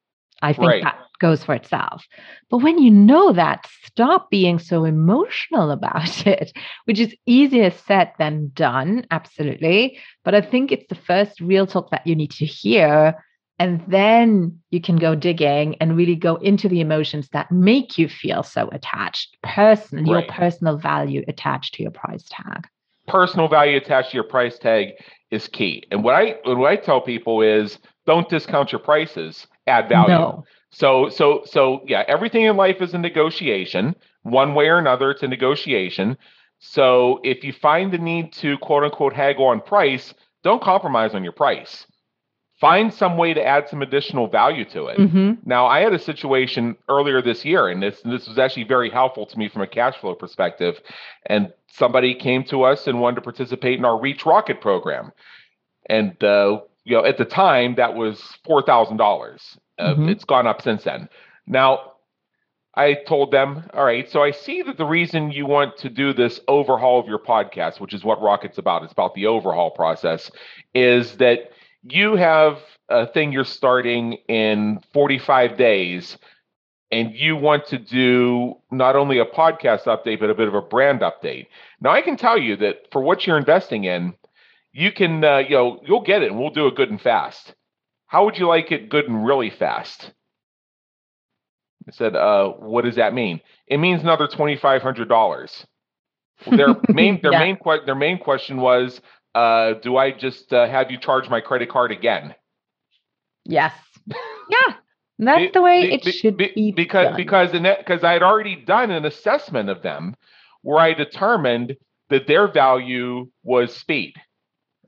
I think right. that goes for itself. But when you know that, stop being so emotional about it, which is easier said than done, absolutely. But I think it's the first real talk that you need to hear. And then you can go digging and really go into the emotions that make you feel so attached, personal, right. your personal value attached to your price tag. Personal value attached to your price tag is key. And what I what I tell people is, don't discount your prices. Add value. No. So, so, so yeah, everything in life is a negotiation. One way or another, it's a negotiation. So if you find the need to quote unquote haggle on price, don't compromise on your price. Find some way to add some additional value to it. Mm-hmm. Now, I had a situation earlier this year, and this, this was actually very helpful to me from a cash flow perspective. And somebody came to us and wanted to participate in our Reach Rocket program. And, uh, you know, at the time that was four thousand dollars. Uh, mm-hmm. It's gone up since then. Now, I told them, all right, so I see that the reason you want to do this overhaul of your podcast, which is what Rocket's about, it's about the overhaul process, is that you have a thing you're starting in forty-five days, and you want to do not only a podcast update, but a bit of a brand update. Now, I can tell you that for what you're investing in, you can, uh, you know, you'll get it, and we'll do it good and fast. How would you like it good and really fast? I said, uh, what does that mean? It means another twenty-five hundred dollars. Their main, their yeah. main, que- their main question was, uh, do I just uh, have you charge my credit card again? Yes. Yeah. That's be, the way be, it be, should be. be because, done. because in that, because I had already done an assessment of them where I determined that their value was speed.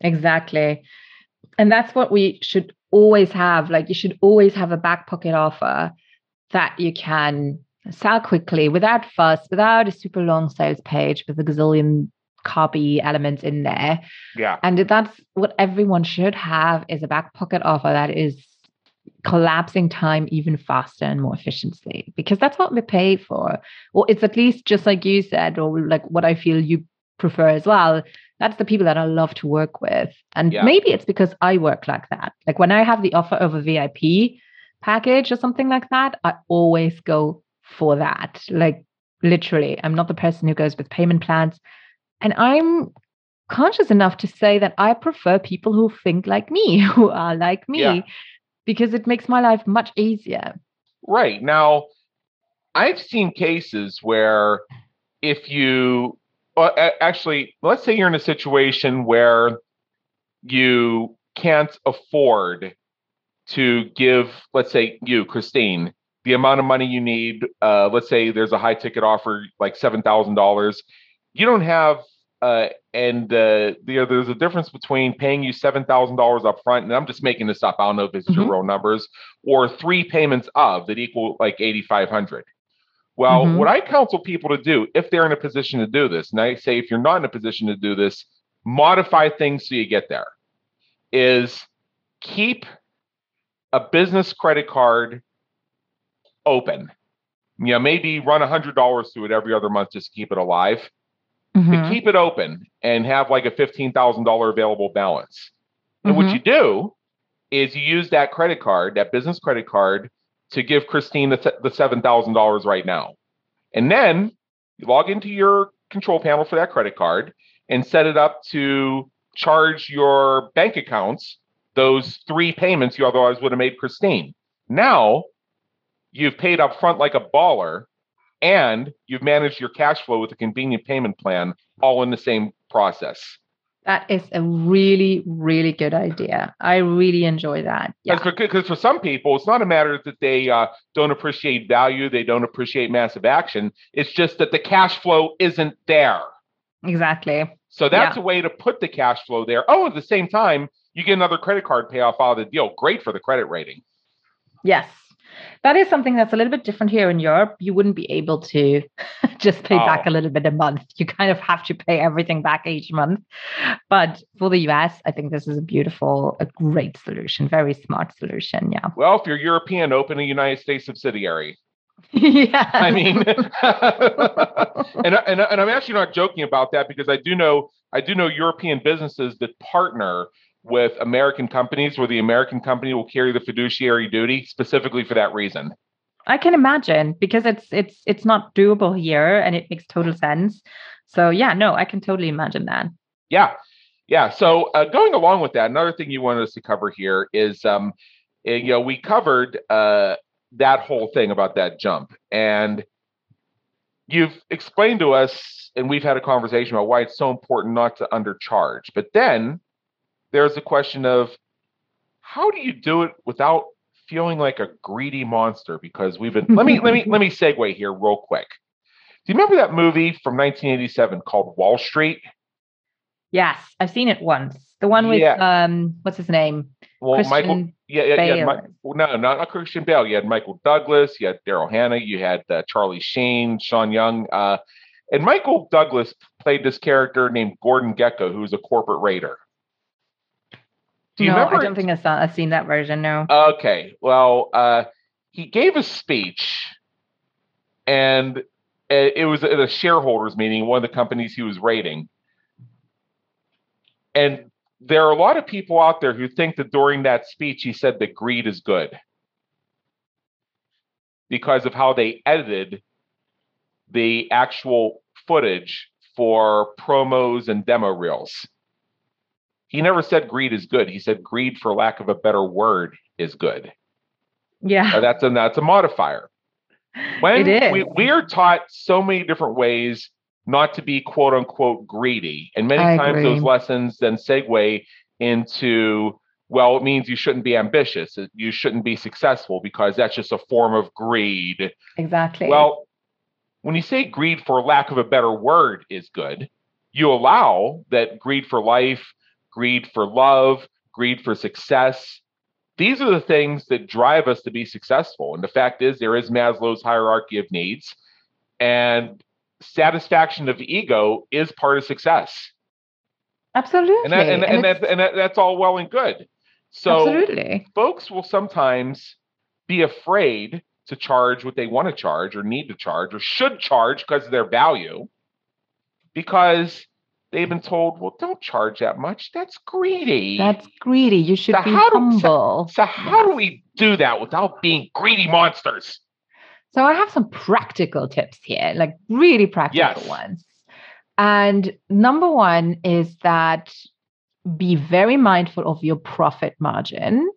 Exactly. And that's what we should always have. Like, you should always have a back pocket offer that you can sell quickly, without fuss, without a super long sales page with a gazillion copy elements in there. Yeah. And that's what everyone should have, is a back pocket offer that is collapsing time even faster and more efficiently, because that's what we pay for. Or it's at least, just like you said, or like what I feel you prefer as well, that's the people that I love to work with. And yeah. maybe it's because I work like that. Like, when I have the offer of a V I P package or something like that, I always go for that. Like, literally, I'm not the person who goes with payment plans. And I'm conscious enough to say that I prefer people who think like me, who are like me, yeah. because it makes my life much easier. Right. Now, I've seen cases where if you... Well, actually, let's say you're in a situation where you can't afford to give, let's say you, Christine, the amount of money you need. Uh, let's say there's a high ticket offer, like seven thousand dollars. You don't have, uh, and uh, you know, there's a difference between paying you seven thousand dollars up front, and I'm just making this up, I don't know if this is mm-hmm. your real numbers, or three payments of that equal like eight thousand five hundred dollars. Well, mm-hmm. what I counsel people to do, if they're in a position to do this, and I say, if you're not in a position to do this, modify things so you get there, is keep a business credit card open. You know, maybe run one hundred dollars through it every other month just to keep it alive. Mm-hmm. But keep it open and have like a fifteen thousand dollars available balance. And mm-hmm. what you do is you use that credit card, that business credit card, to give Christine the, th- the seven thousand dollars right now. And then you log into your control panel for that credit card and set it up to charge your bank accounts those three payments you otherwise would have made Christine. Now you've paid up front like a baller, and you've managed your cash flow with a convenient payment plan all in the same process. That is a really, really good idea. I really enjoy that. Yeah. Because for some people, it's not a matter that they uh, don't appreciate value. They don't appreciate massive action. It's just that the cash flow isn't there. Exactly. So that's yeah. a way to put the cash flow there. Oh, at the same time, you get another credit card payoff out of the deal. Great for the credit rating. Yes. That is something that's a little bit different here in Europe. You wouldn't be able to just pay oh. back a little bit a month. You kind of have to pay everything back each month. But for the U S, I think this is a beautiful, a great solution, very smart solution. Yeah. Well, if you're European, open a United States subsidiary. Yeah. I mean, and, and and I'm actually not joking about that because I do know I do know European businesses that partner with American companies where the American company will carry the fiduciary duty specifically for that reason. I can imagine because it's it's it's not doable here and it makes total sense. So yeah, no, I can totally imagine that. Yeah. Yeah. So uh, going along with that, another thing you wanted us to cover here is, um, you know, we covered uh, that whole thing about that jump, and you've explained to us, and we've had a conversation about why it's so important not to undercharge, but then there's the question of how do you do it without feeling like a greedy monster? Because we've been, let me, let me, let me segue here real quick. Do you remember that movie from nineteen eighty-seven called Wall Street? Yes. I've seen it once. The one with, yeah. um, what's his name? Well, Christian Michael, yeah, yeah, yeah my, no, not Christian Bale. You had Michael Douglas, you had Daryl Hannah, you had uh, Charlie Sheen, Sean Young, uh, and Michael Douglas played this character named Gordon Gekko, who was a corporate raider. Do you no, remember? I don't think I saw, I've seen that version, no. Okay. Well, uh, he gave a speech, and it was at a shareholders meeting, one of the companies he was raiding. And there are a lot of people out there who think that during that speech, he said that greed is good because of how they edited the actual footage for promos and demo reels. He never said greed is good. He said greed, for lack of a better word, is good. Yeah. Now that's a, that's a modifier. When it is. We, we are taught so many different ways not to be quote unquote greedy. And many I times agree. Those lessons then segue into, well, it means you shouldn't be ambitious. You shouldn't be successful because that's just a form of greed. Exactly. Well, when you say greed, for lack of a better word, is good, you allow that greed for life, greed for love, greed for success. These are the things that drive us to be successful. And the fact is, there is Maslow's hierarchy of needs, and satisfaction of ego is part of success. Absolutely. And, that, and, and, and, that, and that, that's all well and good. So absolutely. Folks will sometimes be afraid to charge what they want to charge or need to charge or should charge because of their value, because they've been told, well, don't charge that much. That's greedy. That's greedy. You should so be how do, humble. So, so how yes. do we do that without being greedy monsters? So I have some practical tips here, like really practical yes. ones. And number one is that be very mindful of your profit margin.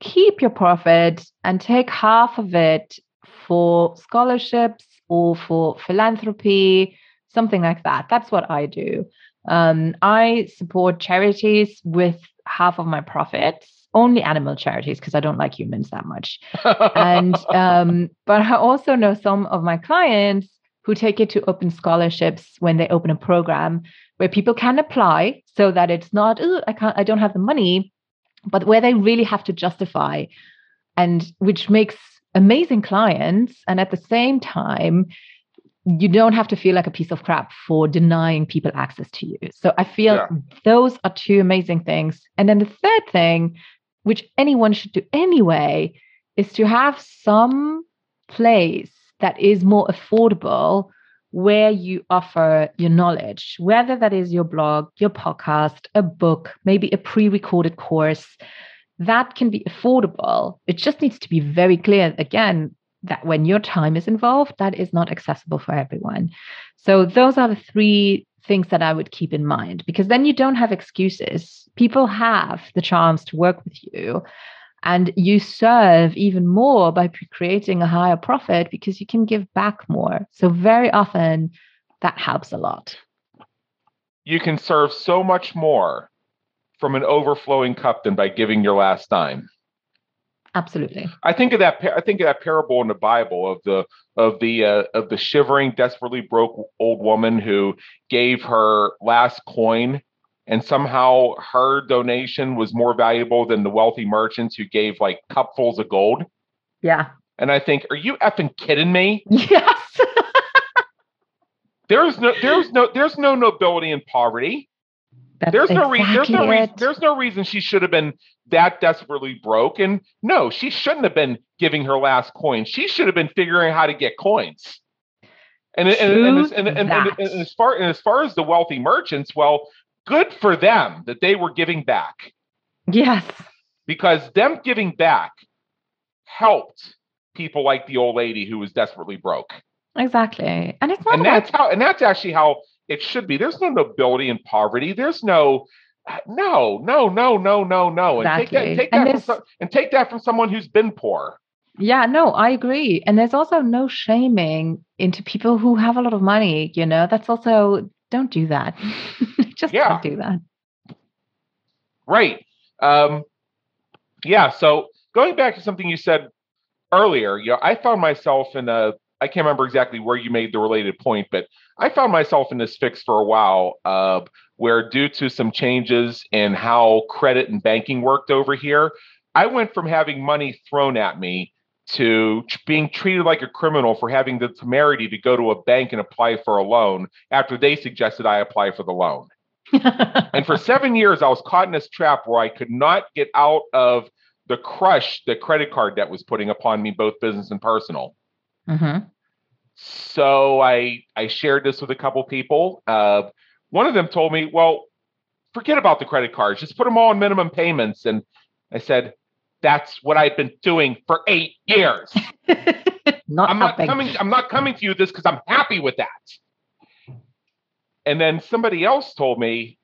Keep your profit and take half of it for scholarships or for philanthropy, something like that. That's what I do. Um, I support charities with half of my profits, only animal charities because I don't like humans that much. and um, but I also know some of my clients who take it to open scholarships when they open a program where people can apply, so that it's not, oh, I can't, I don't have the money, but where they really have to justify, and which makes amazing clients. And at the same time, you don't have to feel like a piece of crap for denying people access to you. So I feel yeah. those are two amazing things. And then the third thing, which anyone should do anyway, is to have some place that is more affordable where you offer your knowledge, whether that is your blog, your podcast, a book, maybe a pre-recorded course. That can be affordable. It just needs to be very clear, again, that when your time is involved, that is not accessible for everyone. So those are the three things that I would keep in mind, because then you don't have excuses. People have the chance to work with you. And you serve even more by creating a higher profit because you can give back more. So very often that helps a lot. You can serve so much more from an overflowing cup than by giving your last dime. Absolutely. I think of that. I think of that parable in the Bible of the of the uh, of the shivering, desperately broke old woman who gave her last coin, and somehow her donation was more valuable than the wealthy merchants who gave like cupfuls of gold. Yeah. And I think, are you effing kidding me? Yes. There's no, there's no, there's no nobility in poverty. That's there's no exactly reason. There's no reason. There's no reason she should have been that desperately broke. And no, she shouldn't have been giving her last coin. She should have been figuring how to get coins. And and, and, and, and, and, and, and as far and as far as the wealthy merchants, well, good for them that they were giving back. Yes, because them giving back helped people like the old lady who was desperately broke. Exactly, and it's not. And that's how. And that's actually how it should be. There's no nobility in poverty. There's no, no, no, no, no, no, no. Exactly. And take that, take that and, from some, and take that from someone who's been poor. Yeah, no, I agree. And there's also no shaming into people who have a lot of money. You know, that's also, don't do that. Just yeah. don't do that. Right. Um, yeah. So going back to something you said earlier, you know, I found myself in a, I can't remember exactly where you made the related point, but I found myself in this fix for a while uh, where due to some changes in how credit and banking worked over here, I went from having money thrown at me to being treated like a criminal for having the temerity to go to a bank and apply for a loan after they suggested I apply for the loan. And for seven years, I was caught in this trap where I could not get out of the crush that credit card debt was putting upon me, both business and personal. Mm-hmm. So I I shared this with a couple people. Uh, one of them told me, well, forget about the credit cards. Just put them all on minimum payments. And I said, that's what I've been doing for eight years. not I'm, not coming, I'm not coming to you this because I'm happy with that. And then somebody else told me,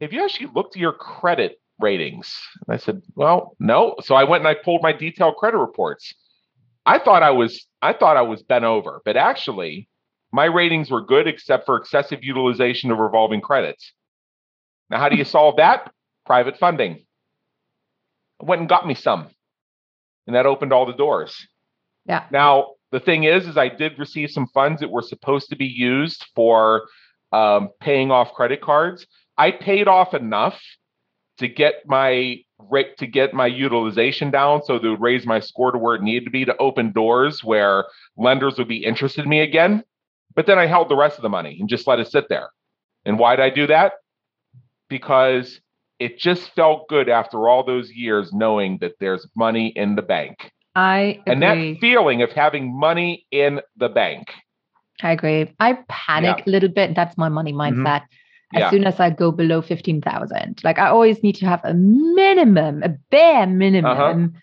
have you actually looked at your credit ratings? And I said, well, no. So I went and I pulled my detailed credit reports. I thought I was I thought I was bent over, but actually my ratings were good except for excessive utilization of revolving credits. Now, how do you solve that? Private funding. I went and got me some, and that opened all the doors. Yeah. Now, the thing is, is I did receive some funds that were supposed to be used for um, paying off credit cards. I paid off enough to get my to get my utilization down so they would raise my score to where it needed to be to open doors where lenders would be interested in me again. But then I held the rest of the money and just let it sit there. And why did I do that? Because it just felt good after all those years knowing that there's money in the bank. I agree. And that feeling of having money in the bank. I agree. I panic yeah. a little bit. That's my money mindset. Mm-hmm. As yeah. soon as I go below fifteen thousand, like I always need to have a minimum, a bare minimum uh-huh.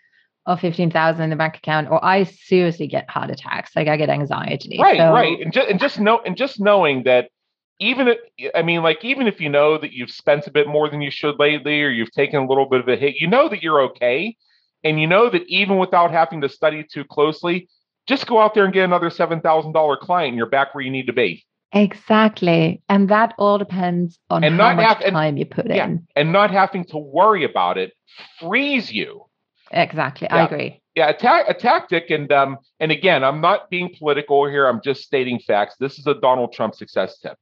of fifteen thousand in the bank account, or I seriously get heart attacks. Like I get anxiety. Right, so, right, and just and just know and just knowing that even if, I mean, like even if you know that you've spent a bit more than you should lately, or you've taken a little bit of a hit, you know that you're okay, and you know that even without having to study too closely, just go out there and get another seven thousand dollars client, and you're back where you need to be. Exactly. And that all depends on and how not much have, time and, you put yeah, in. And not having to worry about it frees you. Exactly. Yeah. I agree. Yeah. A, ta- a tactic. And um, and again, I'm not being political here. I'm just stating facts. This is a Donald Trump success tip.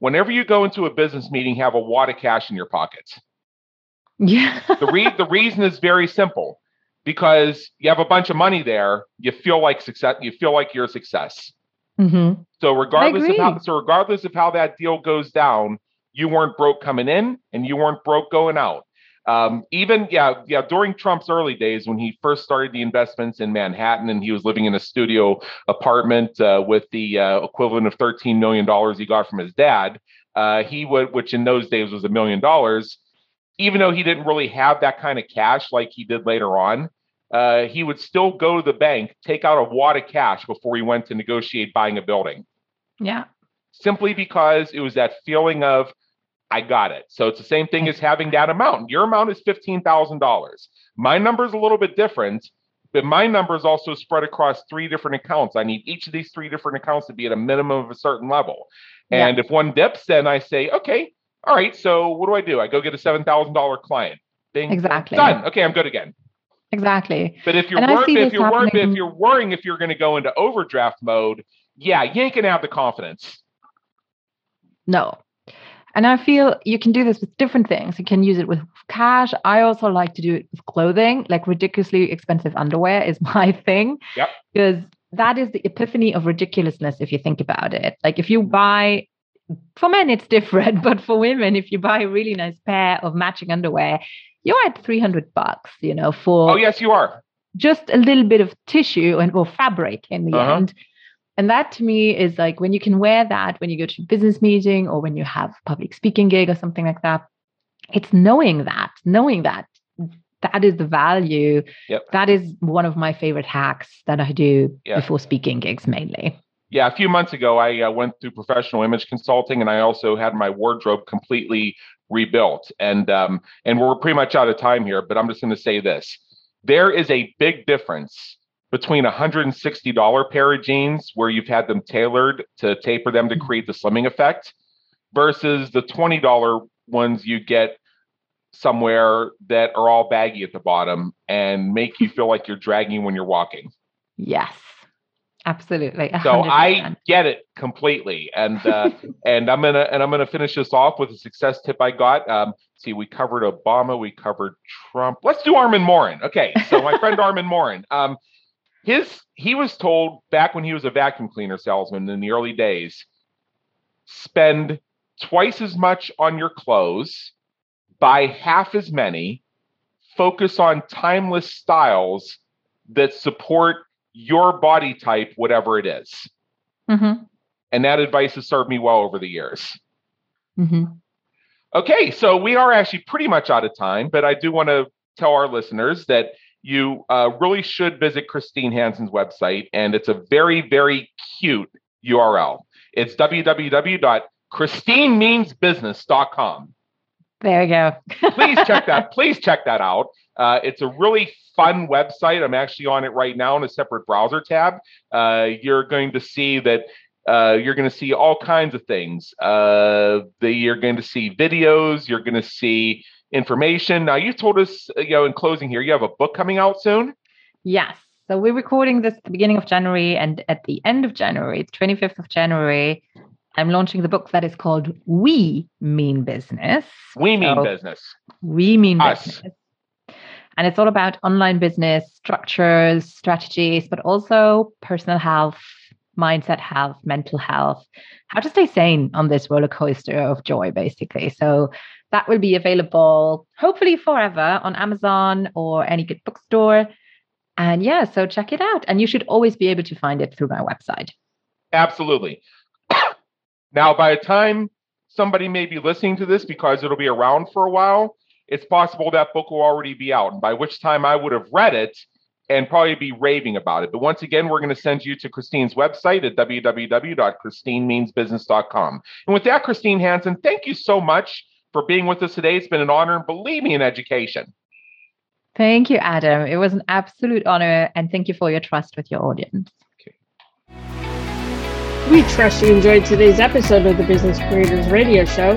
Whenever you go into a business meeting, have a wad of cash in your pockets. Yeah. the, re- the reason is very simple. Because you have a bunch of money there, you feel like success. You feel like you're a success. Mm-hmm. So regardless of how, so regardless of how that deal goes down, you weren't broke coming in and you weren't broke going out. Um, even yeah, yeah. During Trump's early days, when he first started the investments in Manhattan and he was living in a studio apartment uh, with the uh, equivalent of thirteen million dollars he got from his dad, uh, he would, which in those days was a million dollars. Even though he didn't really have that kind of cash like he did later on, Uh, he would still go to the bank, take out a wad of cash before he went to negotiate buying a building. Yeah. Simply because it was that feeling of, I got it. So it's the same thing as having that amount. Your amount is fifteen thousand dollars. My number is a little bit different, but my number is also spread across three different accounts. I need each of these three different accounts to be at a minimum of a certain level. And yeah. if one dips, then I say, okay, all right, so what do I do? I go get a seven thousand dollars client. Bing, exactly. Done. Okay, I'm good again. Exactly. But if you're wor- if you're wor- if you're worrying if you're going to go into overdraft mode, yeah, you ain't going to have the confidence. No. And I feel you can do this with different things. You can use it with cash. I also like to do it with clothing. Like ridiculously expensive underwear is my thing. Yep. Because that is the epiphany of ridiculousness if you think about it. Like if you buy, for men it's different, but for women, if you buy a really nice pair of matching underwear, you're at three hundred bucks, you know, for oh yes, you are just a little bit of tissue and or fabric in the uh-huh. end. And that to me is like when you can wear that when you go to a business meeting or when you have public speaking gig or something like that, it's knowing that, knowing that that is the value. Yep. That is one of my favorite hacks that I do yep. before speaking gigs mainly. Yeah, a few months ago, I uh, went through professional image consulting, and I also had my wardrobe completely rebuilt. And um, and we're pretty much out of time here, but I'm just going to say this. There is a big difference between a one hundred sixty dollars pair of jeans where you've had them tailored to taper them to create the slimming effect versus the twenty dollars ones you get somewhere that are all baggy at the bottom and make you feel like you're dragging when you're walking. Yes, absolutely. one hundred percent. So I get it completely. And uh, and I'm going to and I'm going to finish this off with a success tip I got. Um, see, we covered Obama, we covered Trump. Let's do Armin Morin. Okay, so my friend Armin Morin. Um, His he was told back when he was a vacuum cleaner salesman in the early days, spend twice as much on your clothes, buy half as many, focus on timeless styles that support your body type, whatever it is. Mm-hmm. And that advice has served me well over the years. Mm-hmm. Okay, so we are actually pretty much out of time, but I do want to tell our listeners that you uh, really should visit Christine Hansen's website, and it's a very, very cute U R L. It's w w w dot christine means business dot com. There you go. Please check that. Please check that out. Uh, it's a really fun website. I'm actually on it right now in a separate browser tab. Uh, you're going to see that uh, you're going to see all kinds of things. Uh, the, you're going to see videos. You're going to see information. Now, you told us, you know, in closing here, you have a book coming out soon. Yes. So we're recording this at the beginning of January, and at the end of January, the twenty-fifth of January, I'm launching the book that is called We Mean Business. We Mean so, Business. We Mean Us. Business. And it's all about online business structures, strategies, but also personal health, mindset health, mental health, how to stay sane on this roller coaster of joy, basically. So that will be available hopefully forever on Amazon or any good bookstore. And yeah, so check it out. And you should always be able to find it through my website. Absolutely. Now, by the time somebody may be listening to this, because it'll be around for a while, it's possible that book will already be out, and by which time I would have read it and probably be raving about it. But once again, we're going to send you to Christine's website at w w w dot christine means business dot com. And with that, Christine Hansen, thank you so much for being with us today. It's been an honor, and believe me, an education. Thank you, Adam. It was an absolute honor, and thank you for your trust with your audience. Okay. We trust you enjoyed today's episode of the Business Creators Radio Show.